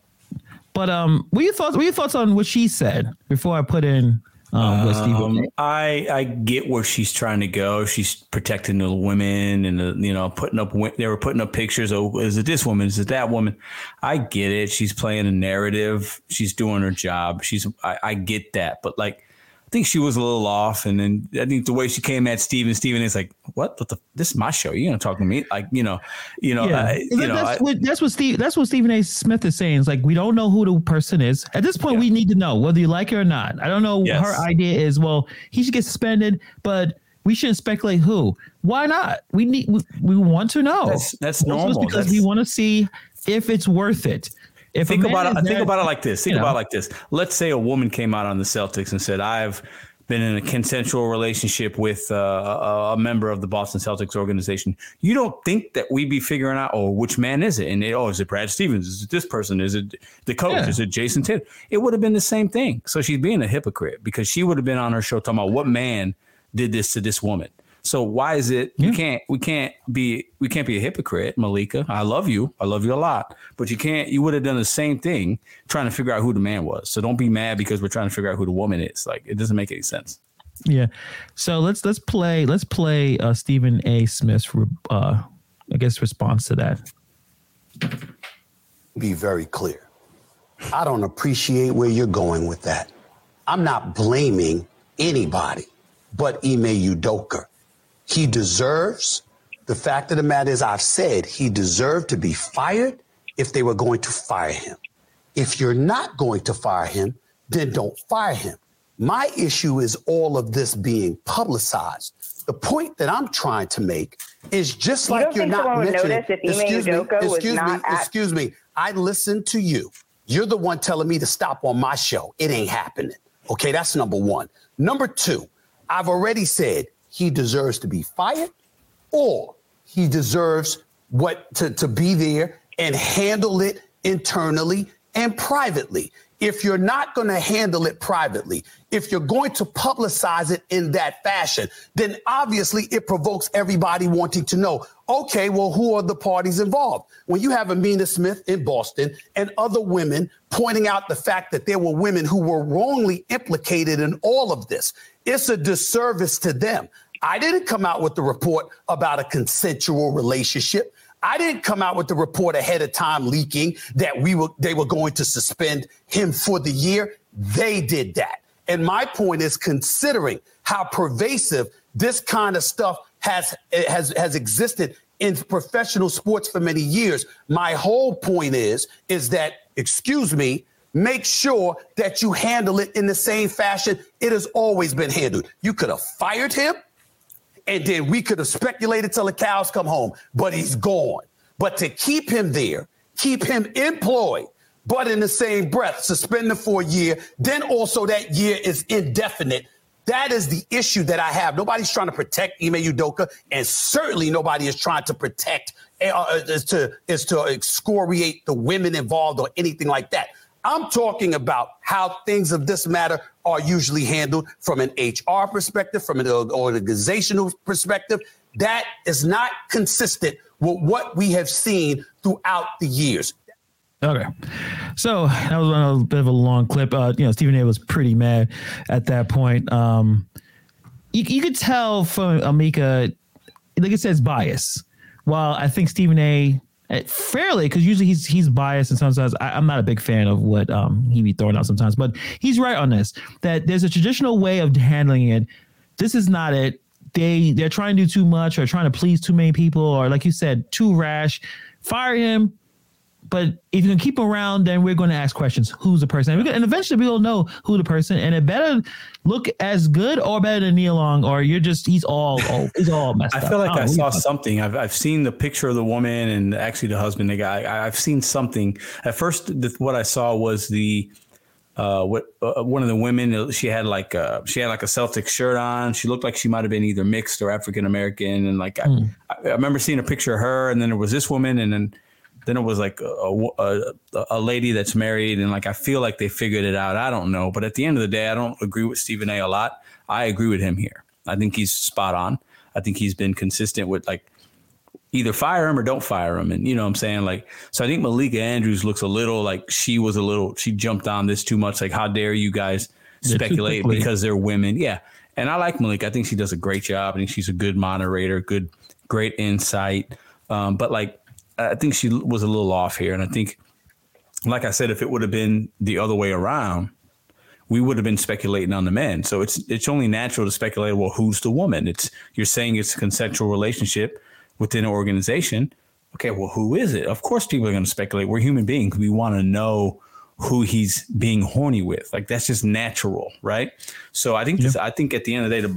But um, what are your thoughts? What are your thoughts on what she said before I put in? Um, what um, Steve I I get where she's trying to go. She's protecting the women and the, you know, putting up they were putting up pictures. Oh, is it this woman? Is it that woman? I get it. She's playing a narrative. She's doing her job. She's I, I get that. But like, I think she was a little off. And then I think the way she came at Steven, Steven is like, what? what the, this is my show. You're going to talk to me. Like, you know, you know, yeah. I, you that's, know I, what, that's what Steve, that's what Stephen A. Smith is saying. It's like, we don't know who the person is at this point. Yeah. We need to know whether you like it or not. I don't know. Yes. Her idea is, well, he should get suspended, but we shouldn't speculate who. Why not? We need, we, we want to know. That's, that's normal. Because that's, we want to see if it's worth it. If think about it. There, think about it like this. Think about know. it like this. Let's say a woman came out on the Celtics and said, "I've been in a consensual relationship with uh, a, a member of the Boston Celtics organization." You don't think that we'd be figuring out, "Oh, which man is it?" And it, oh, is it Brad Stevens? Is it this person? Is it the coach? Yeah. Is it Jason Tatum? It would have been the same thing. So she's being a hypocrite because she would have been on her show talking about what man did this to this woman. So why is it yeah. we can't we can't be we can't be a hypocrite, Malika? I love you. I love you a lot. But you can't you would have done the same thing trying to figure out who the man was. So don't be mad because we're trying to figure out who the woman is. Like, it doesn't make any sense. Yeah. So let's let's play let's play uh, Stephen A. Smith's uh, I guess response to that. Be very clear. I don't appreciate where you're going with that. I'm not blaming anybody but Ime Udoka. He deserves, the fact of the matter is, I've said he deserved to be fired if they were going to fire him. If you're not going to fire him, then don't fire him. My issue is all of this being publicized. The point that I'm trying to make is just you like you're not mentioning. Excuse me, excuse me, excuse me. I listened to you. You're the one telling me to stop on my show. It ain't happening. Okay, that's number one. Number two, I've already said he deserves to be fired, or he deserves what to, to be there and handle it internally and privately. If you're not going to handle it privately, if you're going to publicize it in that fashion, then obviously it provokes everybody wanting to know, okay, well, who are the parties involved? When you have Amina Smith in Boston and other women pointing out the fact that there were women who were wrongly implicated in all of this, it's a disservice to them. I didn't come out with the report about a consensual relationship. I didn't come out with the report ahead of time leaking that we were they were going to suspend him for the year. They did that. And my point is, considering how pervasive this kind of stuff has has has existed in professional sports for many years, my whole point is, is that, excuse me, make sure that you handle it in the same fashion it has always been handled. You could have fired him, and then we could have speculated till the cows come home, but he's gone. But to keep him there, keep him employed, but in the same breath, suspend him for a year, then also that year is indefinite. That is the issue that I have. Nobody's trying to protect Ime Udoka, and certainly nobody is trying to protect, uh, is to, is to excoriate the women involved or anything like that. I'm talking about how things of this matter are usually handled from an H R perspective, from an organizational perspective. That is not consistent with what we have seen throughout the years. Okay. So that was a bit of a long clip. Uh, you know, Stephen A. was pretty mad at that point. Um, you, you could tell from Amika, like it says, bias. While I think Stephen A., It fairly, because usually he's he's biased, and sometimes I, I'm not a big fan of what um, he be throwing out sometimes. But he's right on this, that there's a traditional way of handling it. This is not it. They they're trying to do too much, or trying to please too many people, or like you said, too rash. Fire him, but if you can keep him around, then we're going to ask questions. Who's the person? And, gonna, and eventually, we will know who the person. And it better look as good or better than Nia Long, or you're just he's all oh, he's all messed up. I feel like I, I saw something. I've I've seen the picture of the woman and actually the husband, the guy. I've seen something. At first, the, what I saw was the uh, what uh, one of the women. She had like a, she had like a Celtic shirt on. She looked like she might have been either mixed or African American. And like mm. I, I remember seeing a picture of her, and then there was this woman, and then. Then it was like a, a a lady that's married, and like I feel like they figured it out. I don't know, but at the end of the day, I don't agree with Stephen A. a lot. I agree with him here. I think he's spot on. I think he's been consistent with like either fire him or don't fire him, and you know what I'm saying. Like, so I think Malika Andrews looks a little like she was a little she jumped on this too much. Like, how dare you guys speculate because they're women? Yeah, and I like Malika. I think she does a great job. I think she's a good moderator, good great insight. Um, but like. I think she was a little off here. And I think, like I said, if it would have been the other way around, we would have been speculating on the man. So it's it's only natural to speculate, well, who's the woman? It's you're saying it's a consensual relationship within an organization. Okay, well, who is it? Of course people are going to speculate. We're human beings. We want to know who he's being horny with. Like, that's just natural, right? So I think this, yeah. I think at the end of the day,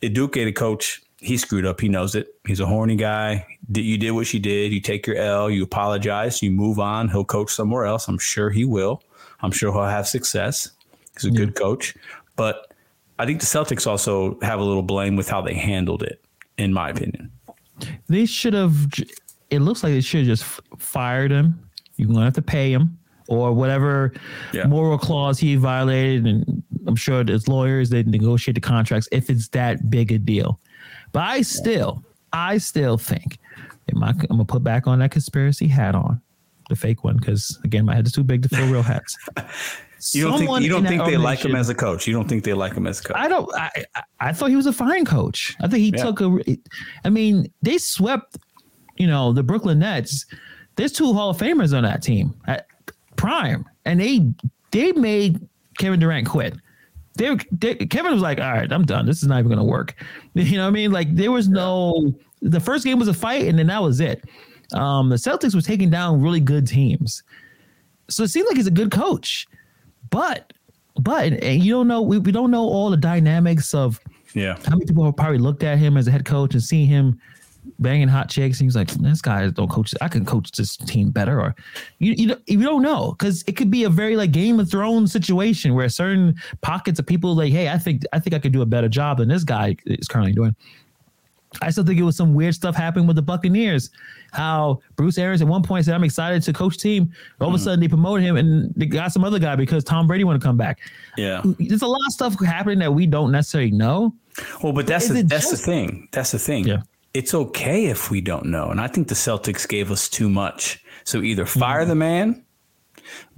the Udoka, the coach, he screwed up. He knows it. He's a horny guy. You did what you did. You take your L. You apologize. You move on. He'll coach somewhere else. I'm sure he will. I'm sure he'll have success. He's a yeah. good coach. But I think the Celtics also have a little blame with how they handled it, in my opinion. They should have – it looks like they should have just fired him. You're going to have to pay him or whatever yeah. moral clause he violated. And I'm sure as lawyers, they negotiate the contracts if it's that big a deal. But I still, I still think my, I'm going to put back on that conspiracy hat on, the fake one, because, again, my head is too big to fill real hats. you don't Someone think, you don't think they like him as a coach? You don't think they like him as a coach? I don't. I, I, I thought he was a fine coach. I think he yeah. took a – I mean, they swept, you know, the Brooklyn Nets. There's two Hall of Famers on that team at prime, and they they made Kevin Durant quit. They, they, Kevin was like, all right, I'm done. This is not even going to work. You know what I mean? Like, there was no – the first game was a fight, and then that was it. Um, the Celtics were taking down really good teams. So it seemed like he's a good coach. But but and you don't know – we, we don't know all the dynamics of yeah. how many people have probably looked at him as a head coach and seen him banging hot chicks. And he's like, this guy don't coach – I can coach this team better. Or You, you, you don't know, because it could be a very, like, Game of Thrones situation where certain pockets of people like, hey, I think I think I could do a better job than this guy is currently doing. I still think it was some weird stuff happening with the Buccaneers, how Bruce Arians at one point said, I'm excited to coach team. All of a sudden they promoted him and they got some other guy because Tom Brady wanted to come back. Yeah. There's a lot of stuff happening that we don't necessarily know. Well, but that's, the, that's just, the thing. That's the thing. Yeah. It's okay if we don't know. And I think the Celtics gave us too much. So either fire mm-hmm. the man.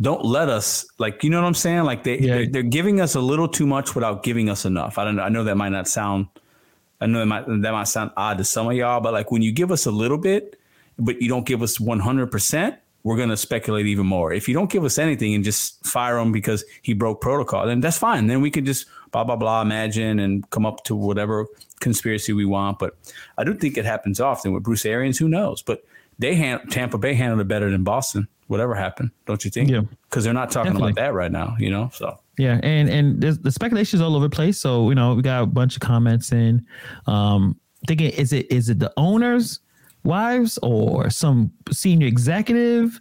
Don't let us, like, you know what I'm saying? Like they, yeah. they're, they're giving us a little too much without giving us enough. I don't know. I know that might not sound I know that might, that might sound odd to some of y'all, but like when you give us a little bit, but you don't give us one hundred percent, we're going to speculate even more. If you don't give us anything and just fire him because he broke protocol, then that's fine. Then we can just blah, blah, blah, imagine and come up to whatever conspiracy we want. But I do think it happens often with Bruce Arians. Who knows? But they hand, Tampa Bay handled it better than Boston, whatever happened, don't you think? Yeah. Because they're not talking Definitely. about that right now, you know, so. Yeah, and and the speculation is all over the place. So, you know, we got a bunch of comments in. Um, thinking, is it is it the owners' wives or some senior executive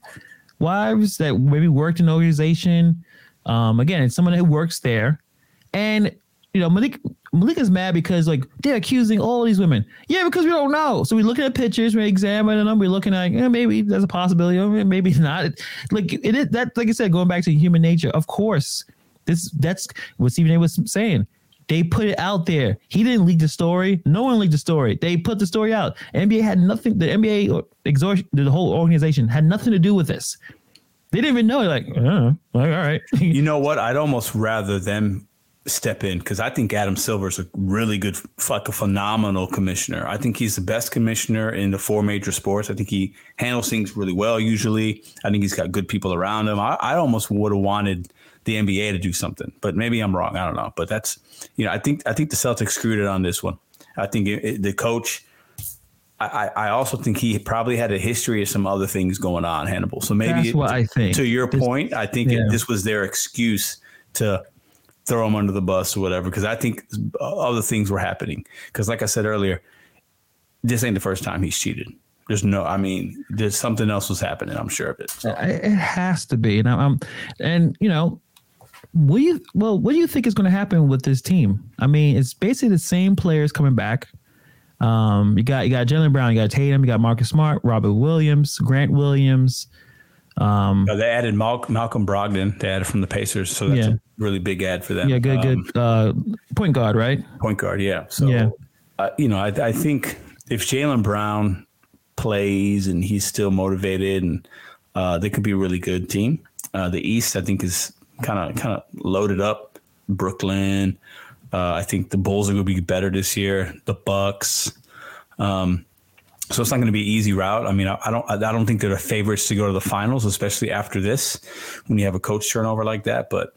wives that maybe worked in the organization? Um, again, it's someone who works there. And, you know, Malika, Malika's mad because, like, they're accusing all these women. Yeah, because we don't know. So we're looking at pictures, we're examining them, we're looking at, eh, maybe there's a possibility, or maybe not. Like, it is, that, like I said, going back to human nature, of course. This that's what Stephen A. was saying. They put it out there. He didn't leak the story. No one leaked the story. They put the story out. N B A had nothing. The N B A or exhaust, the whole organization had nothing to do with this. They didn't even know. They're like, oh, all right. You know what? I'd almost rather them step in because I think Adam Silver's a really good, like a phenomenal commissioner. I think he's the best commissioner in the four major sports. I think he handles things really well usually. I think he's got good people around him. I, I almost would have wanted the N B A to do something, but maybe I'm wrong. I don't know. But that's, you know, I think I think the Celtics screwed it on this one. I think it, it, the coach, I, I also think he probably had a history of some other things going on, Hannibal. So maybe that's what it, I think. To your this, point, I think yeah. it, this was their excuse to throw him under the bus or whatever, because I think other things were happening. Because like I said earlier, this ain't the first time he's cheated. There's no, I mean, there's something else was happening. I'm sure of it. So. It, it has to be. And I'm, and you know, What do you, well, what do you think is going to happen with this team? I mean, it's basically the same players coming back. Um, you got you got Jaylen Brown, you got Tatum, you got Marcus Smart, Robert Williams, Grant Williams. Um, oh, they added Mal- Malcolm Brogdon. They added from the Pacers, so that's yeah. a really big ad for them. Yeah, good, um, good uh, point guard, right? Point guard, yeah. So, yeah. Uh, you know, I, I think if Jaylen Brown plays and he's still motivated, and uh, they could be a really good team. Uh, the East, I think, is kind of kind of loaded up. Brooklyn. Uh, I think the Bulls are going to be better this year. The Bucks. Um, so it's not going to be an easy route. I mean, I, I don't I don't think they're the favorites to go to the finals, especially after this, when you have a coach turnover like that. But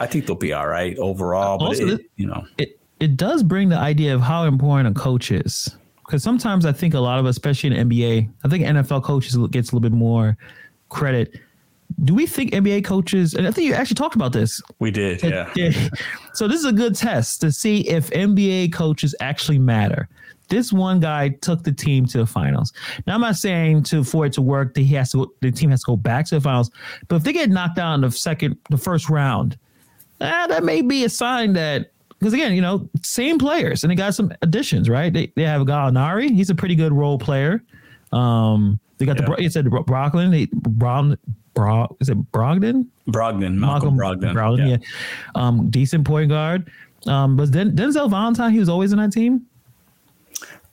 I think they'll be all right overall. But also, it, it, you know, it it does bring the idea of how important a coach is, because sometimes I think a lot of us, especially in the N B A, I think N F L coaches gets a little bit more credit. Do we think N B A coaches, and I think you actually talked about this. We did, yeah. yeah. So this is a good test to see if N B A coaches actually matter. This one guy took the team to the finals. Now, I'm not saying to for it to work that he has to, the team has to go back to the finals, but if they get knocked out in the second, the first round, eh, that may be a sign that, because again, you know, same players, and they got some additions, right? They they have Gallinari. He's a pretty good role player. Um, they got yeah. the, you said Brooklyn, they Brown. Bro, is it Brogdon? Brogdon, Malcolm, Malcolm Brogdon. Brogdon, yeah. yeah. Um, decent point guard. Um, but Den- Denzel Valentine, he was always in that team?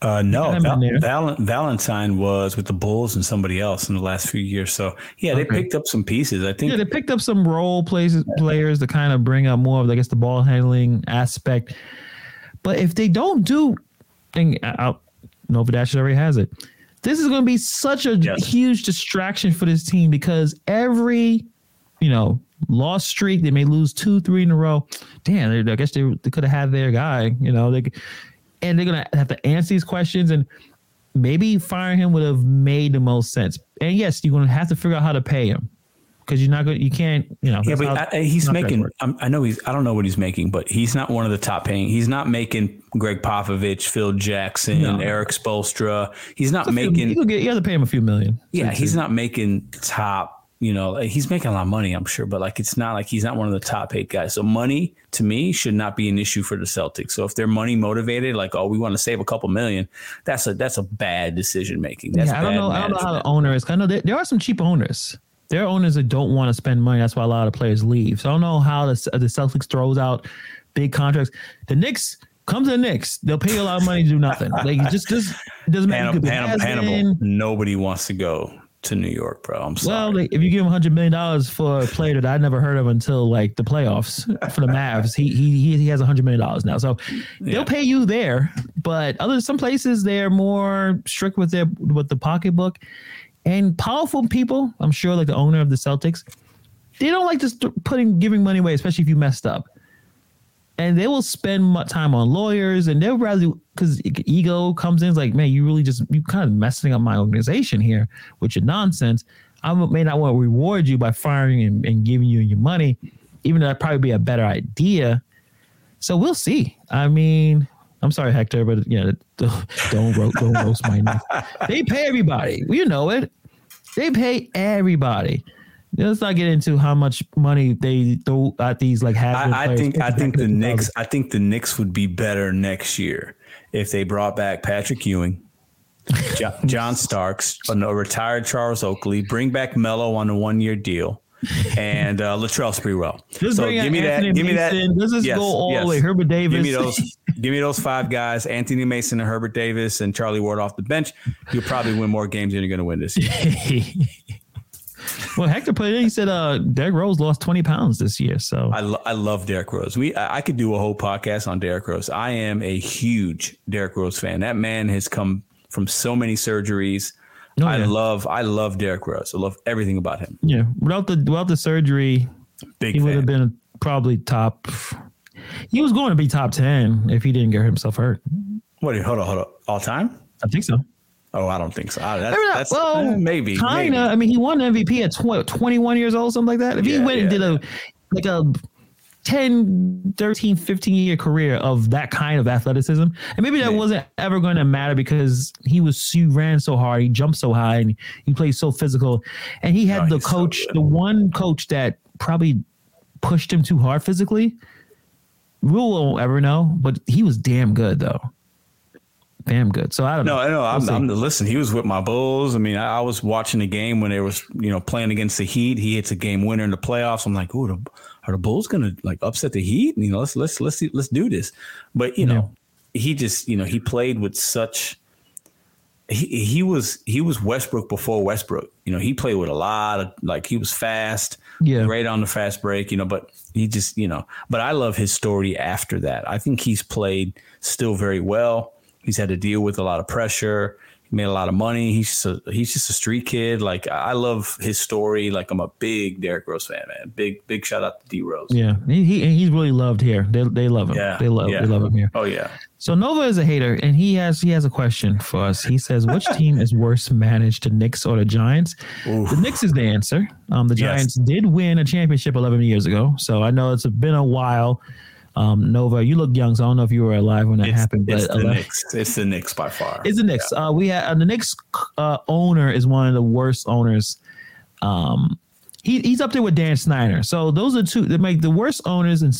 Uh, no, Val- Val- Valentine was with the Bulls and somebody else in the last few years. So, yeah, okay. They picked up some pieces, I think. Yeah, they picked up some role plays- players to kind of bring up more of, I guess, the ball handling aspect. But if they don't do – and Novadash already has it. This is going to be such a yes. huge distraction for this team, because every, you know, lost streak, they may lose two, three in a row. Damn, I guess they, they could have had their guy, you know. They, and they're going to have to answer these questions, and maybe firing him would have made the most sense. And, yes, you're going to have to figure out how to pay him, because you're not going to – you can't, you know. Yeah, but how, I, he's making – I know he's – I don't know what he's making, but he's not one of the top paying. He's not making – Greg Popovich, Phil Jackson, no. Eric Spoelstra. He's not making. Few, get, you have to pay him a few million. Yeah, he's not making top. You know, he's making a lot of money, I'm sure, but like it's not like he's not one of the top eight guys. So money to me should not be an issue for the Celtics. So if they're money motivated, like oh, we want to save a couple million, that's a that's a bad decision making. That's yeah, I don't know. Management. I don't know how the owner is. I know there, there are some cheap owners. There are owners that don't want to spend money. That's why a lot of players leave. So I don't know how the, the Celtics throws out big contracts. The Knicks. Come to the Knicks. They'll pay you a lot of money to do nothing. Like just, just doesn't matter. Hannibal, Hannibal, nobody wants to go to New York, bro. I'm sorry. Well, if you give him one hundred million dollars for a player that I never heard of until like the playoffs for the Mavs, he he he has one hundred million dollars now. So they'll yeah. pay you there, but other some places they're more strict with their with the pocketbook, and powerful people. I'm sure, like the owner of the Celtics, they don't like just putting giving money away, especially if you messed up. And they will spend time on lawyers, and they'll rather, because ego comes in. It's like, man, you really just, you kind of messing up my organization here with your nonsense. I may not want to reward you by firing and, and giving you your money, even though that'd probably be a better idea. So we'll see. I mean, I'm sorry, Hector, but you know, don't, ro- don't roast my neck. They pay everybody. You know it. They pay everybody. Let's not get into how much money they throw at these like half. I, I think I think the Knicks. I think the Knicks would be better next year if they brought back Patrick Ewing, John, John Starks, a retired Charles Oakley, bring back Melo on a one-year deal, and uh, Latrell Sprewell. Just so give me Anthony that. Give me that. Let's just yes, go all yes. the way. Herbert Davis. Give me those. Give me those five guys, Anthony Mason and Herbert Davis and Charlie Ward off the bench. You'll probably win more games than you're going to win this year. Well, Hector put it in. He said uh, Derek Rose lost twenty pounds this year. So I, lo- I love Derek Rose. We I, I could do a whole podcast on Derek Rose. I am a huge Derek Rose fan. That man has come from so many surgeries. Oh, I yeah. love I love Derek Rose. I love everything about him. Yeah, without the without the surgery, Big he fan. would have been probably top. He was going to be top ten if he didn't get himself hurt. What? Hold on, hold on. All time? I think so. Oh, I don't think so. I, that's, not, that's, well, maybe kind of. I mean, he won M V P at twenty, twenty-one years old, something like that. If yeah, he went yeah, and did a like a ten, thirteen, fifteen year career of that kind of athleticism, and maybe that yeah. wasn't ever going to matter because he was he ran so hard, he jumped so high, and he played so physical, and he had no, the coach, so the one coach that probably pushed him too hard physically. We won't ever know, but he was damn good though. Damn good. So I don't no, know. No, no. I'm, I'm the listen. He was with my Bulls. I mean, I, I was watching the game when they was, you know, playing against the Heat. He hits a game winner in the playoffs. I'm like, oh, the, are the Bulls gonna like upset the Heat? You know, let's let's let's let's do this. But you yeah. know, he just, you know, he played with such. He he was he was Westbrook before Westbrook. You know, he played with a lot of like he was fast. Yeah. Great on the fast break. You know, but he just you know. But I love his story after that. I think he's played still very well. He's had to deal with a lot of pressure. made a lot of money. He's just a, he's just a street kid. Like, I love his story. Like, I'm a big Derek Rose fan, man. Big big shout out to D Rose. Yeah, he, he he's really loved here. They they love him. Yeah, they love yeah. they love him here. Oh yeah. So Nova is a hater, and he has he has a question for us. He says, which team is worse managed, the Knicks or the Giants? Oof. The Knicks is the answer. Um, the Giants yes. did win a championship eleven years ago, so I know it's been a while. Um, Nova, you look young, so I don't know if you were alive when that it's, happened. But it's the uh, Knicks. It's the Knicks by far. It's the Knicks. Yeah. Uh, we had uh, the Knicks uh, owner is one of the worst owners. Um, he he's up there with Dan Snyder. So those are two that make the worst owners in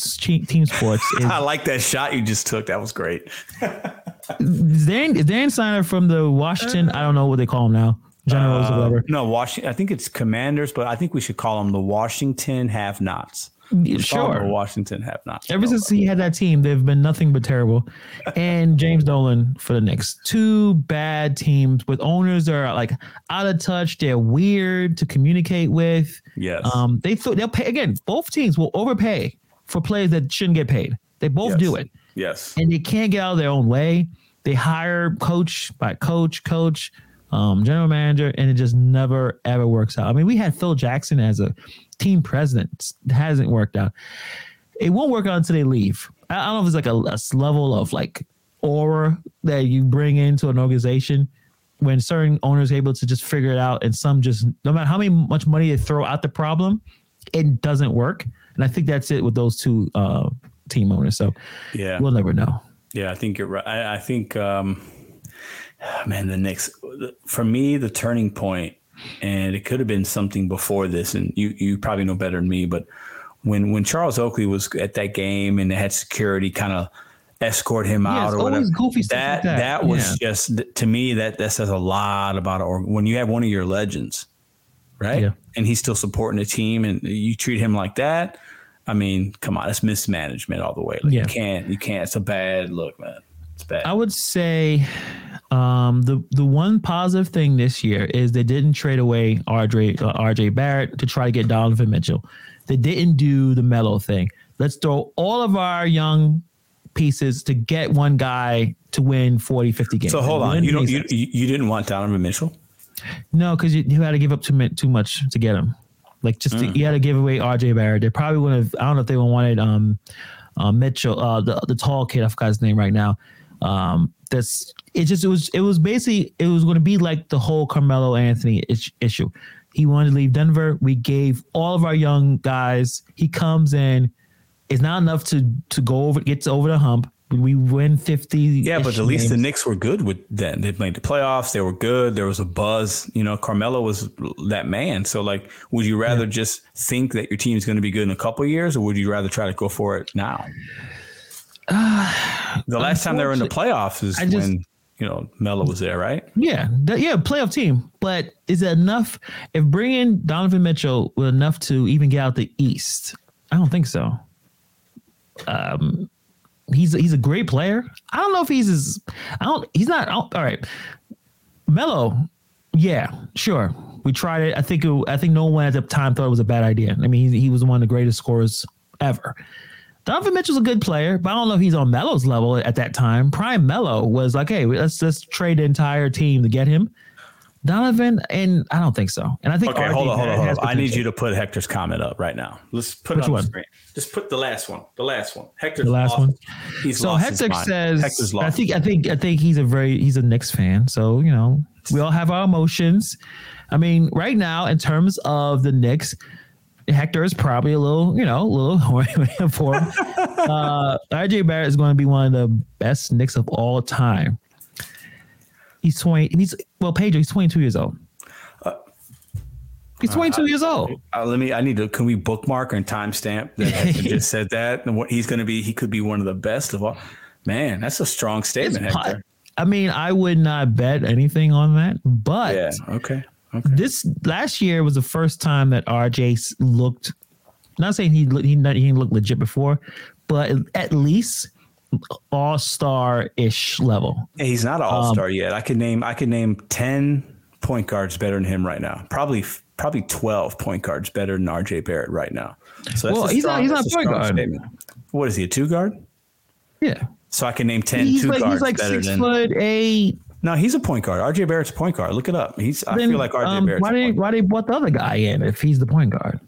team sports. Is, I like that shot you just took. That was great. Dan Dan Snyder from the Washington. I don't know what they call him now. Generals uh, or whatever. No, Washington. I think it's Commanders, but I think we should call them the Washington Have-Nots. Sure. Washington have not. Ever since he had that team, they've been nothing but terrible. And James Dolan for the Knicks. Two bad teams with owners that are like out of touch. They're weird to communicate with. Yes. Um, they th- they'll pay again. Both teams will overpay for players that shouldn't get paid. They both yes. do it. Yes. And they can't get out of their own way. They hire coach by coach, coach, um, general manager, and it just never ever works out. I mean, we had Phil Jackson as a team president. Hasn't worked out. It won't work out until they leave. I don't know if it's like a, a level of like aura that you bring into an organization when certain owners are able to just figure it out, and some just, no matter how many, much money they throw at the problem, it doesn't work. And I think that's it with those two uh, team owners. So yeah, we'll never know. Yeah, I think you're right. I, I think, um, man, the Knicks, for me, the turning point, and it could have been something before this, and you you probably know better than me, but when when Charles Oakley was at that game and they had security kind of escort him yeah, out or whatever, goofy stuff that, like that that was yeah. just, to me, that, that says a lot about our, when you have one of your legends, right? Yeah. And he's still supporting the team and you treat him like that. I mean, come on, that's mismanagement all the way. Like, yeah. You can't, you can't. It's a bad look, man. It's bad. I would say... Um, the, the one positive thing this year is they didn't trade away R J uh, R J Barrett to try to get Donovan Mitchell. They didn't do the Melo thing. Let's throw all of our young pieces to get one guy to win forty, fifty games. So hold on. You don't, you, you didn't want Donovan Mitchell? No, because you, you had to give up too, too much to get him. Like, just mm. to, you had to give away R J Barrett. They probably wouldn't have, I don't know if they would have wanted um, uh, Mitchell, uh, the, the tall kid, I forgot his name right now. Um, that's it. Just it was it was basically it was going to be like the whole Carmelo Anthony issue. He wanted to leave Denver. We gave all of our young guys. He comes in. It's not enough to to go over gets over the hump. We win fifty. Yeah, but at least games. The Knicks were good with then. They played the playoffs. They were good. There was a buzz. You know, Carmelo was that man. So, like, would you rather yeah. just think that your team is going to be good in a couple of years, or would you rather try to go for it now? Uh, the last time they were in the playoffs is just, when, you know, Melo was there, right? Yeah. The, yeah. Playoff team. But is it enough? If bringing Donovan Mitchell was enough to even get out the East, I don't think so. Um, he's, he's a great player. I don't know if he's as, I don't, he's not. I don't, all right. Melo. Yeah, sure. We tried it. I think, it, I think no one at the time thought it was a bad idea. I mean, he, he was one of the greatest scorers ever. Donovan Mitchell's a good player, but I don't know if he's on Melo's level at that time. Prime Melo was like, hey, let's just trade the entire team to get him. Donovan, and I don't think so. And I think okay, R J hold on, hold on, hold on. I need you to put Hector's comment up right now. Let's put Which it on one? the screen. Just put the last one. The last one. Hector's the last lost. one. He's so lost Hector says, Hector's lost I think, I think, I think he's a very he's a Knicks fan. So you know, we all have our emotions. I mean, right now, in terms of the Knicks, Hector is probably a little, you know, a little horny for him. Uh, R J Barrett is going to be one of the best Knicks of all time. He's twenty. He's well, Pedro. He's twenty-two years old. Uh, he's twenty-two uh, years old. Uh, let me. I need to. Can we bookmark and timestamp that Hector just said that? And what he's going to be? He could be one of the best of all. Man, that's a strong statement, it's Hector. Pot, I mean, I would not bet anything on that. But yeah, okay. Okay. This last year was the first time that R J looked, not saying he he, he didn't look legit before, but at least all-star-ish level. Yeah, he's not an all-star um, yet. I could name I could name ten point guards better than him right now. Probably probably twelve point guards better than R J Barrett right now. So that's well, he's strong, not he's not a point guard. Statement. What is he, a two guard? Yeah. So I can name ten he's two like, guards. He's like better six than, foot eight. No, he's a point guard. R J Barrett's a point guard. Look it up. He's. Then, I feel like R J um, Barrett's. Why did Why did what the other guy in if he's the point guard?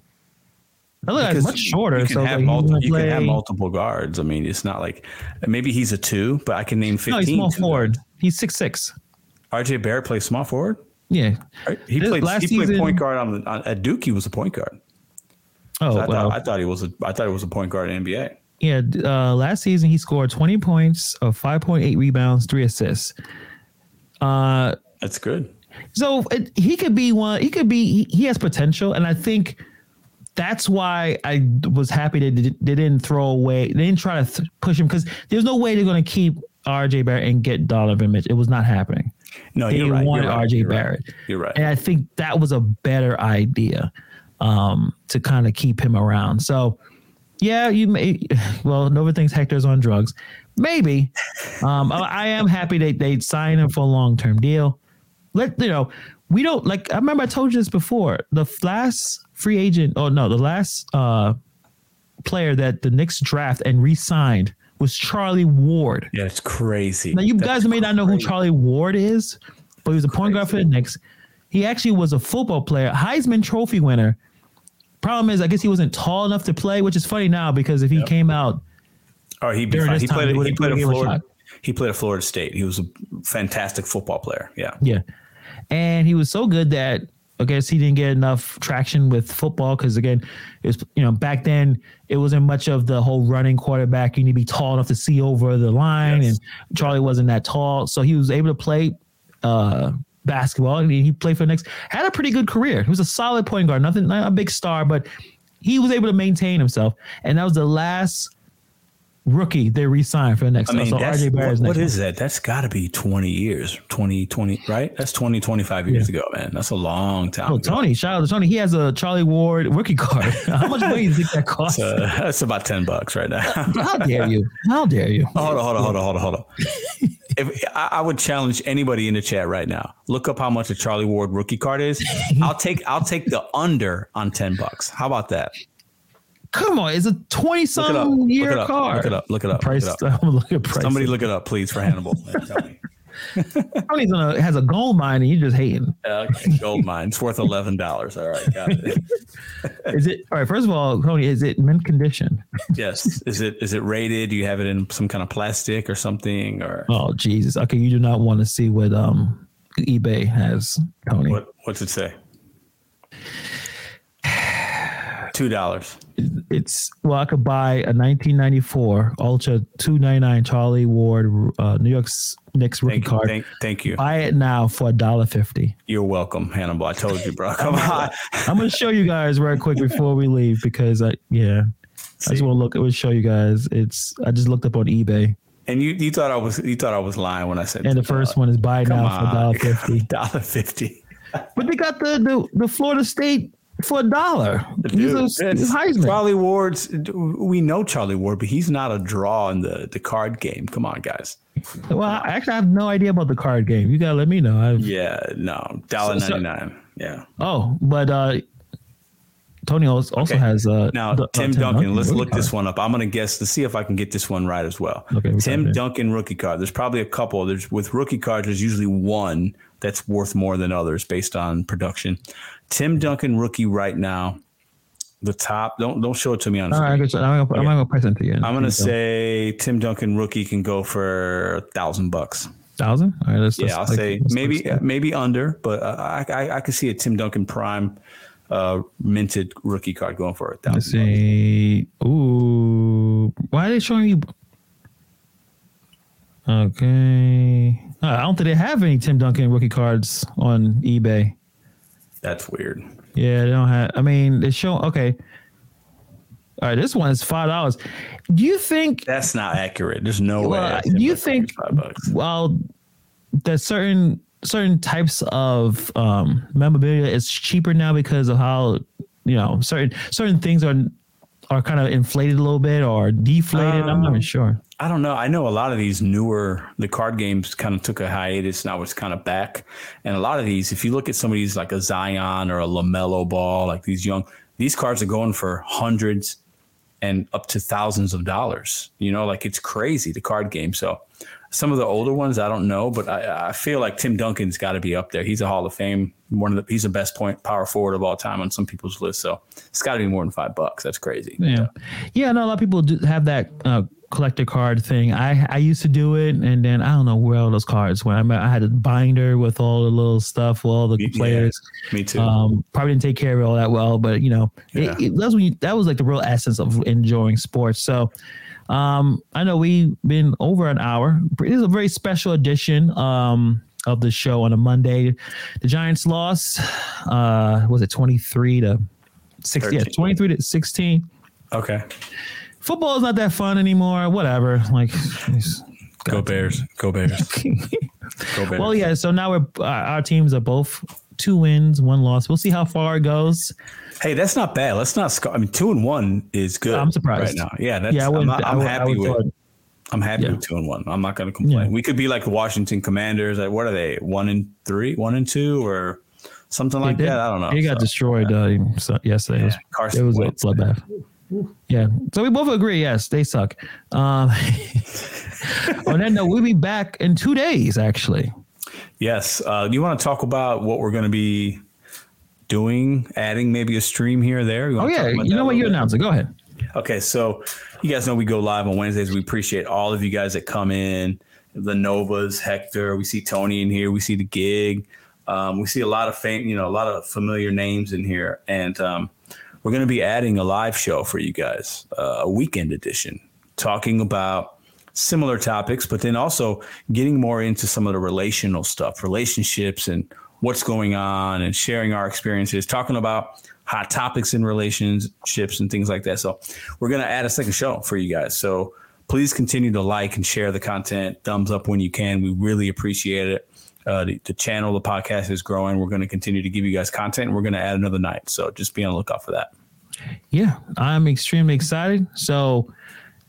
The other guy's much shorter. You can, so have, like, multiple, you can have multiple guards. I mean, it's not like maybe he's a two, but I can name fifteen. No, he's small forward. He's six six. R J Barrett plays small forward. Yeah, right. he this, played. He played season, point guard on, on at Duke. He was a point guard. Oh, so I, wow. thought, I thought he was a. I thought he was a point guard in N B A. Yeah, uh, last season he scored twenty points, of five point eight rebounds, three assists. Uh, That's good. So it, he could be one. He could be. He, he has potential, and I think that's why I was happy that they, they didn't throw away. They didn't try to th- push him because there's no way they're going to keep R J Barrett and get Donovan Mitchell. It was not happening. No, they you're right. wanted you're right, R J you're Barrett. Right, you're right. And I think that was a better idea um, to kind of keep him around. So, yeah, you may. Well, Nova thinks Hector's on drugs. Maybe. Um, I am happy they they signed him for a long term deal. Let you know we don't like. I remember I told you this before. The last free agent. Oh no, the last uh, player that the Knicks draft and re-signed was Charlie Ward. Yeah, it's crazy. Now, you That's guys may not know crazy. who Charlie Ward is, but he was a crazy. point guard for the Knicks. He actually was a football player, Heisman Trophy winner. Problem is, I guess he wasn't tall enough to play, which is funny now because if he yep. came out, oh, he, he played. He played, he played a Florida. He played at Florida State. He was a fantastic football player. Yeah, yeah, and he was so good that I guess he didn't get enough traction with football because again, it's you know back then it wasn't much of the whole running quarterback. You need to be tall enough to see over the line, yes. and Charlie wasn't that tall, so he was able to play uh, basketball. And he played for the Knicks. Had a pretty good career. He was a solid point guard. Nothing, not a big star, but he was able to maintain himself. And that was the last rookie they re-signed for the next. I mean, so R J Barrett's what, what next is one. that? That's got to be twenty years, twenty, twenty, right? That's twenty, twenty-five years yeah. ago, man. That's a long time. Oh, ago. Tony, shout out to Tony. He has a Charlie Ward rookie card. How much money do you think that costs? That's, uh, that's about ten bucks right now. How dare you? How dare you? Hold on, hold on, hold on, hold on, hold on. If I, I would challenge anybody in the chat right now, look up how much a Charlie Ward rookie card is. I'll take, I'll take the under on ten bucks. How about that? Come on, it's a twenty-some year look car. Look it up. Look it up. Price, look it up. Look at price. Somebody look it up, please, for Hannibal. And tell me. Tony's on a, has a gold mine, and you're just hating. Uh, okay, gold mine. It's worth eleven dollars. All right, got it. Is it all right? First of all, Tony, is it mint condition? Yes. Is it is it rated? Do you have it in some kind of plastic or something? Or oh Jesus, okay, you do not want to see what um eBay has, Tony. What what's it say? Two dollars. It's well, I could buy a nineteen ninety-four Ultra two ninety-nine Charlie Ward uh, New York Knicks rookie thank you, card. Thank, thank you. Buy it now for one dollar fifty. You're welcome, Hannibal. I told you, bro. Come on. I'm gonna show you guys right quick before we leave because I yeah, See. I just want to look. I would show you guys. It's I just looked up on eBay. And you, you thought I was you thought I was lying when I said. And the first one is buy Come now on. for one dollar fifty. one dollar fifty. But they got the the, the Florida State. For a dollar, he's a, he's Heisman. Charlie Ward's. We know Charlie Ward, but he's not a draw in the, the card game. Come on, guys. Well, I, actually, I have no idea about the card game. You gotta let me know. I've, yeah, no, dollar so, ninety nine. So, yeah. Oh, but uh, Tony also okay. has uh, now the, Tim uh, Tim Duncan. Duncan Let's look card. this one up. I'm gonna guess to see if I can get this one right as well. Okay, Tim Duncan rookie card. There's probably a couple. There's with rookie cards. There's usually one that's worth more than others based on production. Tim Duncan rookie right now, the top. Don't don't show it to me on the screen. All right, I'm gonna, I'm gonna press it to you. I'm gonna say Tim Duncan rookie can go for a thousand bucks. Thousand? All right, let's yeah. Let's, I'll like, say maybe maybe under, but I I I could see a Tim Duncan prime, uh, minted rookie card going for a thousand. Let's see. Ooh, why are they showing you? Okay, I don't think they have any Tim Duncan rookie cards on eBay. That's weird. Yeah, they don't have. I mean, they show. Okay. All right, this one is five dollars. Do you think that's not accurate? There's no well, way. Do you think? Well, that certain certain types of um, memorabilia is cheaper now because of how you know certain certain things are are kind of inflated a little bit or deflated. Um, I'm not even sure. I don't know. I know a lot of these newer, the card games kind of took a hiatus. Now it's kind of back. And a lot of these, if you look at some of these like a Zion or a LaMelo Ball, like these young, these cards are going for hundreds and up to thousands of dollars. You know, like it's crazy, the card game. So Some of the older ones, I don't know, but I, I feel like Tim Duncan's got to be up there. He's a Hall of Fame. One of the, he's the best point power forward of all time on some people's list. So it's got to be more than five bucks. That's crazy. Yeah, yeah. No, a lot of people do have that uh, collector card thing. I, I used to do it, and then I don't know where all those cards went. I, I had a binder with all the little stuff, all the players. Yeah, me too. Um, probably didn't take care of it all that well, but you know, yeah. it, it, that's when you, that was like the real essence of enjoying sports. So. Um, I know we've been over an hour. It is a very special edition um, of the show on a Monday. The Giants lost, uh, was it twenty-three to sixteen? Yeah, twenty-three to sixteen. Okay. Football is not that fun anymore. Whatever. Like, go Bears. Go Bears. Go Bears. Well, yeah. So now we're uh, our teams are both two wins, one loss. We'll see how far it goes. Hey, that's not bad. Let's not sc- – I mean, two and one is good. I'm surprised. Right now. Yeah, that's, yeah, I I'm, not, I'm I, happy I with it. I'm happy yeah. with two and one. I'm not going to complain. Yeah. We could be like the Washington Commanders. Like, what are they, one and three, one and two, or something like they, that? I don't know. They got so, destroyed yeah. uh, so yesterday. Yeah. It was, Carson it was Wentz, a bloodbath. Yeah, so we both agree, yes, they suck. Um, on that note, we'll be back in two days, actually. Yes. Uh, do you want to talk about what we're going to be doing, adding maybe a stream here or there? You oh, yeah. You know what? You announce it. Go ahead. Okay. So you guys know we go live on Wednesdays. We appreciate all of you guys that come in, the Novas, Hector. We see Tony in here. We see the Gig. Um, we see a lot of fam- you know, a lot of familiar names in here. And um, we're going to be adding a live show for you guys, uh, a weekend edition, talking about similar topics, but then also getting more into some of the relational stuff, relationships and what's going on and sharing our experiences, talking about hot topics in relationships and things like that. So we're going to add a second show for you guys. So please continue to like and share the content. Thumbs up when you can. We really appreciate it. Uh, the, the channel, the podcast is growing. We're going to continue to give you guys content. We're going to add another night. So just be on the lookout for that. Yeah, I'm extremely excited. So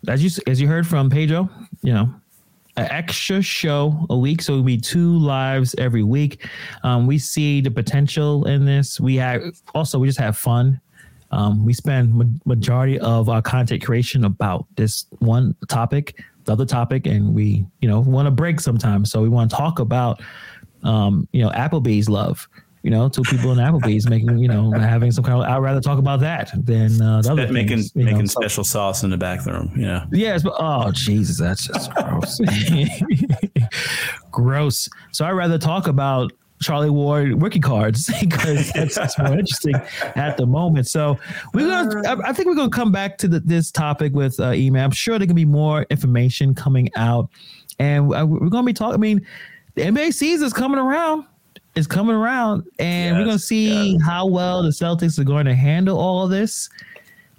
As you as you heard from Pedro, you know, an extra show a week, so it'll be two lives every week. Um, we see the potential in this. We have also we just have fun. Um, we spend ma- majority of our content creation about this one topic, the other topic, and we you know want to break sometimes. So we want to talk about um, you know Applebee's love. You know, two people in Applebee's making, you know, having some kind of, I'd rather talk about that than uh, the other making, things, making know, special so. sauce in the bathroom. Yeah. Yes. But, oh, Jesus. That's just gross. Gross. So I'd rather talk about Charlie Ward rookie cards because that's just more interesting at the moment. So we're gonna, I think we're going to come back to the, this topic with uh, email. I'm sure there can be more information coming out and we're going to be talking. I mean, the N B A season is coming around. It's coming around, and yes, we're going to see yes. how well the Celtics are going to handle all of this.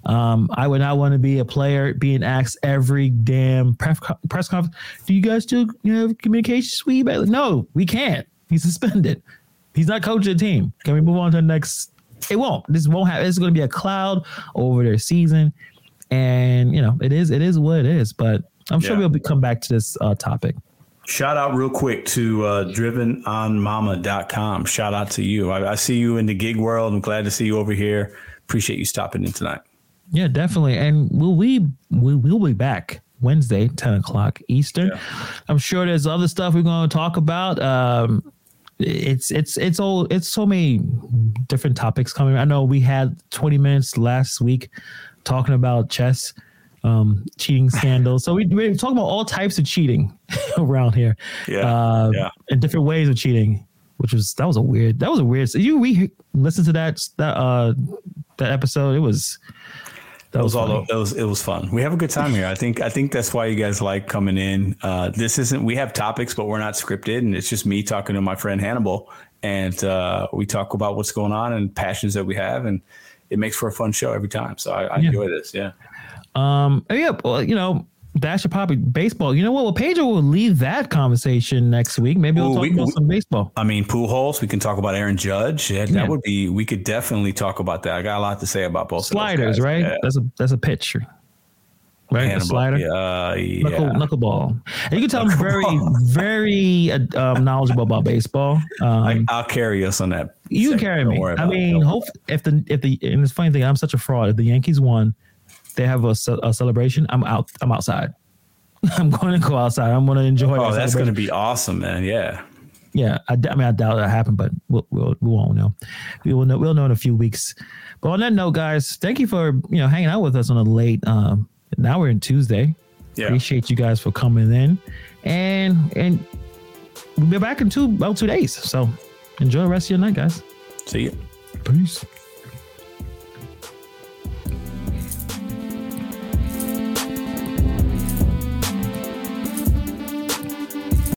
Um, I would not want to be a player being asked every damn pref- press conference, do you guys do you know, communications? We No, we can't. He's suspended. He's not coaching the team. Can we move on to the next? It won't. This won't happen. It's going to be a cloud over their season, and you know it is. It is what it is, but I'm sure yeah. we'll be, come back to this uh, topic. Shout out real quick to uh, driven on mama dot com. Shout out to you. I, I see you in the gig world. I'm glad to see you over here. Appreciate you stopping in tonight. Yeah, definitely. And we'll we we will be back Wednesday, ten o'clock Eastern. Yeah. I'm sure there's other stuff we're going to talk about. Um, it's it's it's all it's so many different topics coming. I know we had twenty minutes last week talking about chess. Um, cheating scandals. So we, we're talking about all types of cheating around here, yeah, uh, yeah. and different ways of cheating, which was that was a weird. That was a weird. You re listen to that that uh, that episode. It was that it was, was all. It was it was fun. We have a good time here. I think I think that's why you guys like coming in. Uh, this isn't. We have topics, but we're not scripted, and it's just me talking to my friend Hannibal, and uh, we talk about what's going on and passions that we have, and it makes for a fun show every time. So I, I yeah. enjoy this. Yeah. Um, yeah, well, you know, Dash of Poppy baseball. You know what? Well, Pedro will leave that conversation next week. Maybe we'll Ooh, talk we, about we, some baseball. I mean, pool holes. We can talk about Aaron Judge. Yeah, that yeah. would be. We could definitely talk about that. I got a lot to say about both sliders, right? Yeah. That's a that's a pitch, right? Hannibal, a slider, uh, yeah, knuckle, knuckleball. And you can tell I'm very very um, knowledgeable about baseball. Um, I, I'll carry us on that. You can carry me. I mean, hope if the if the and it's funny thing. I'm such a fraud. If the Yankees won. They have a, a celebration. I'm out. I'm outside. I'm going to go outside. I'm going to enjoy. Oh, that's going to be awesome, man. Yeah. Yeah. I, I mean, I doubt that happened, but we'll, we'll, we won't know. We will know. We'll know in a few weeks. But on that note, guys, thank you for, you know, hanging out with us on a late, um, now we're in Tuesday. Yeah. Appreciate you guys for coming in, and, and we'll be back in two, about two days. So enjoy the rest of your night, guys. See you. Peace.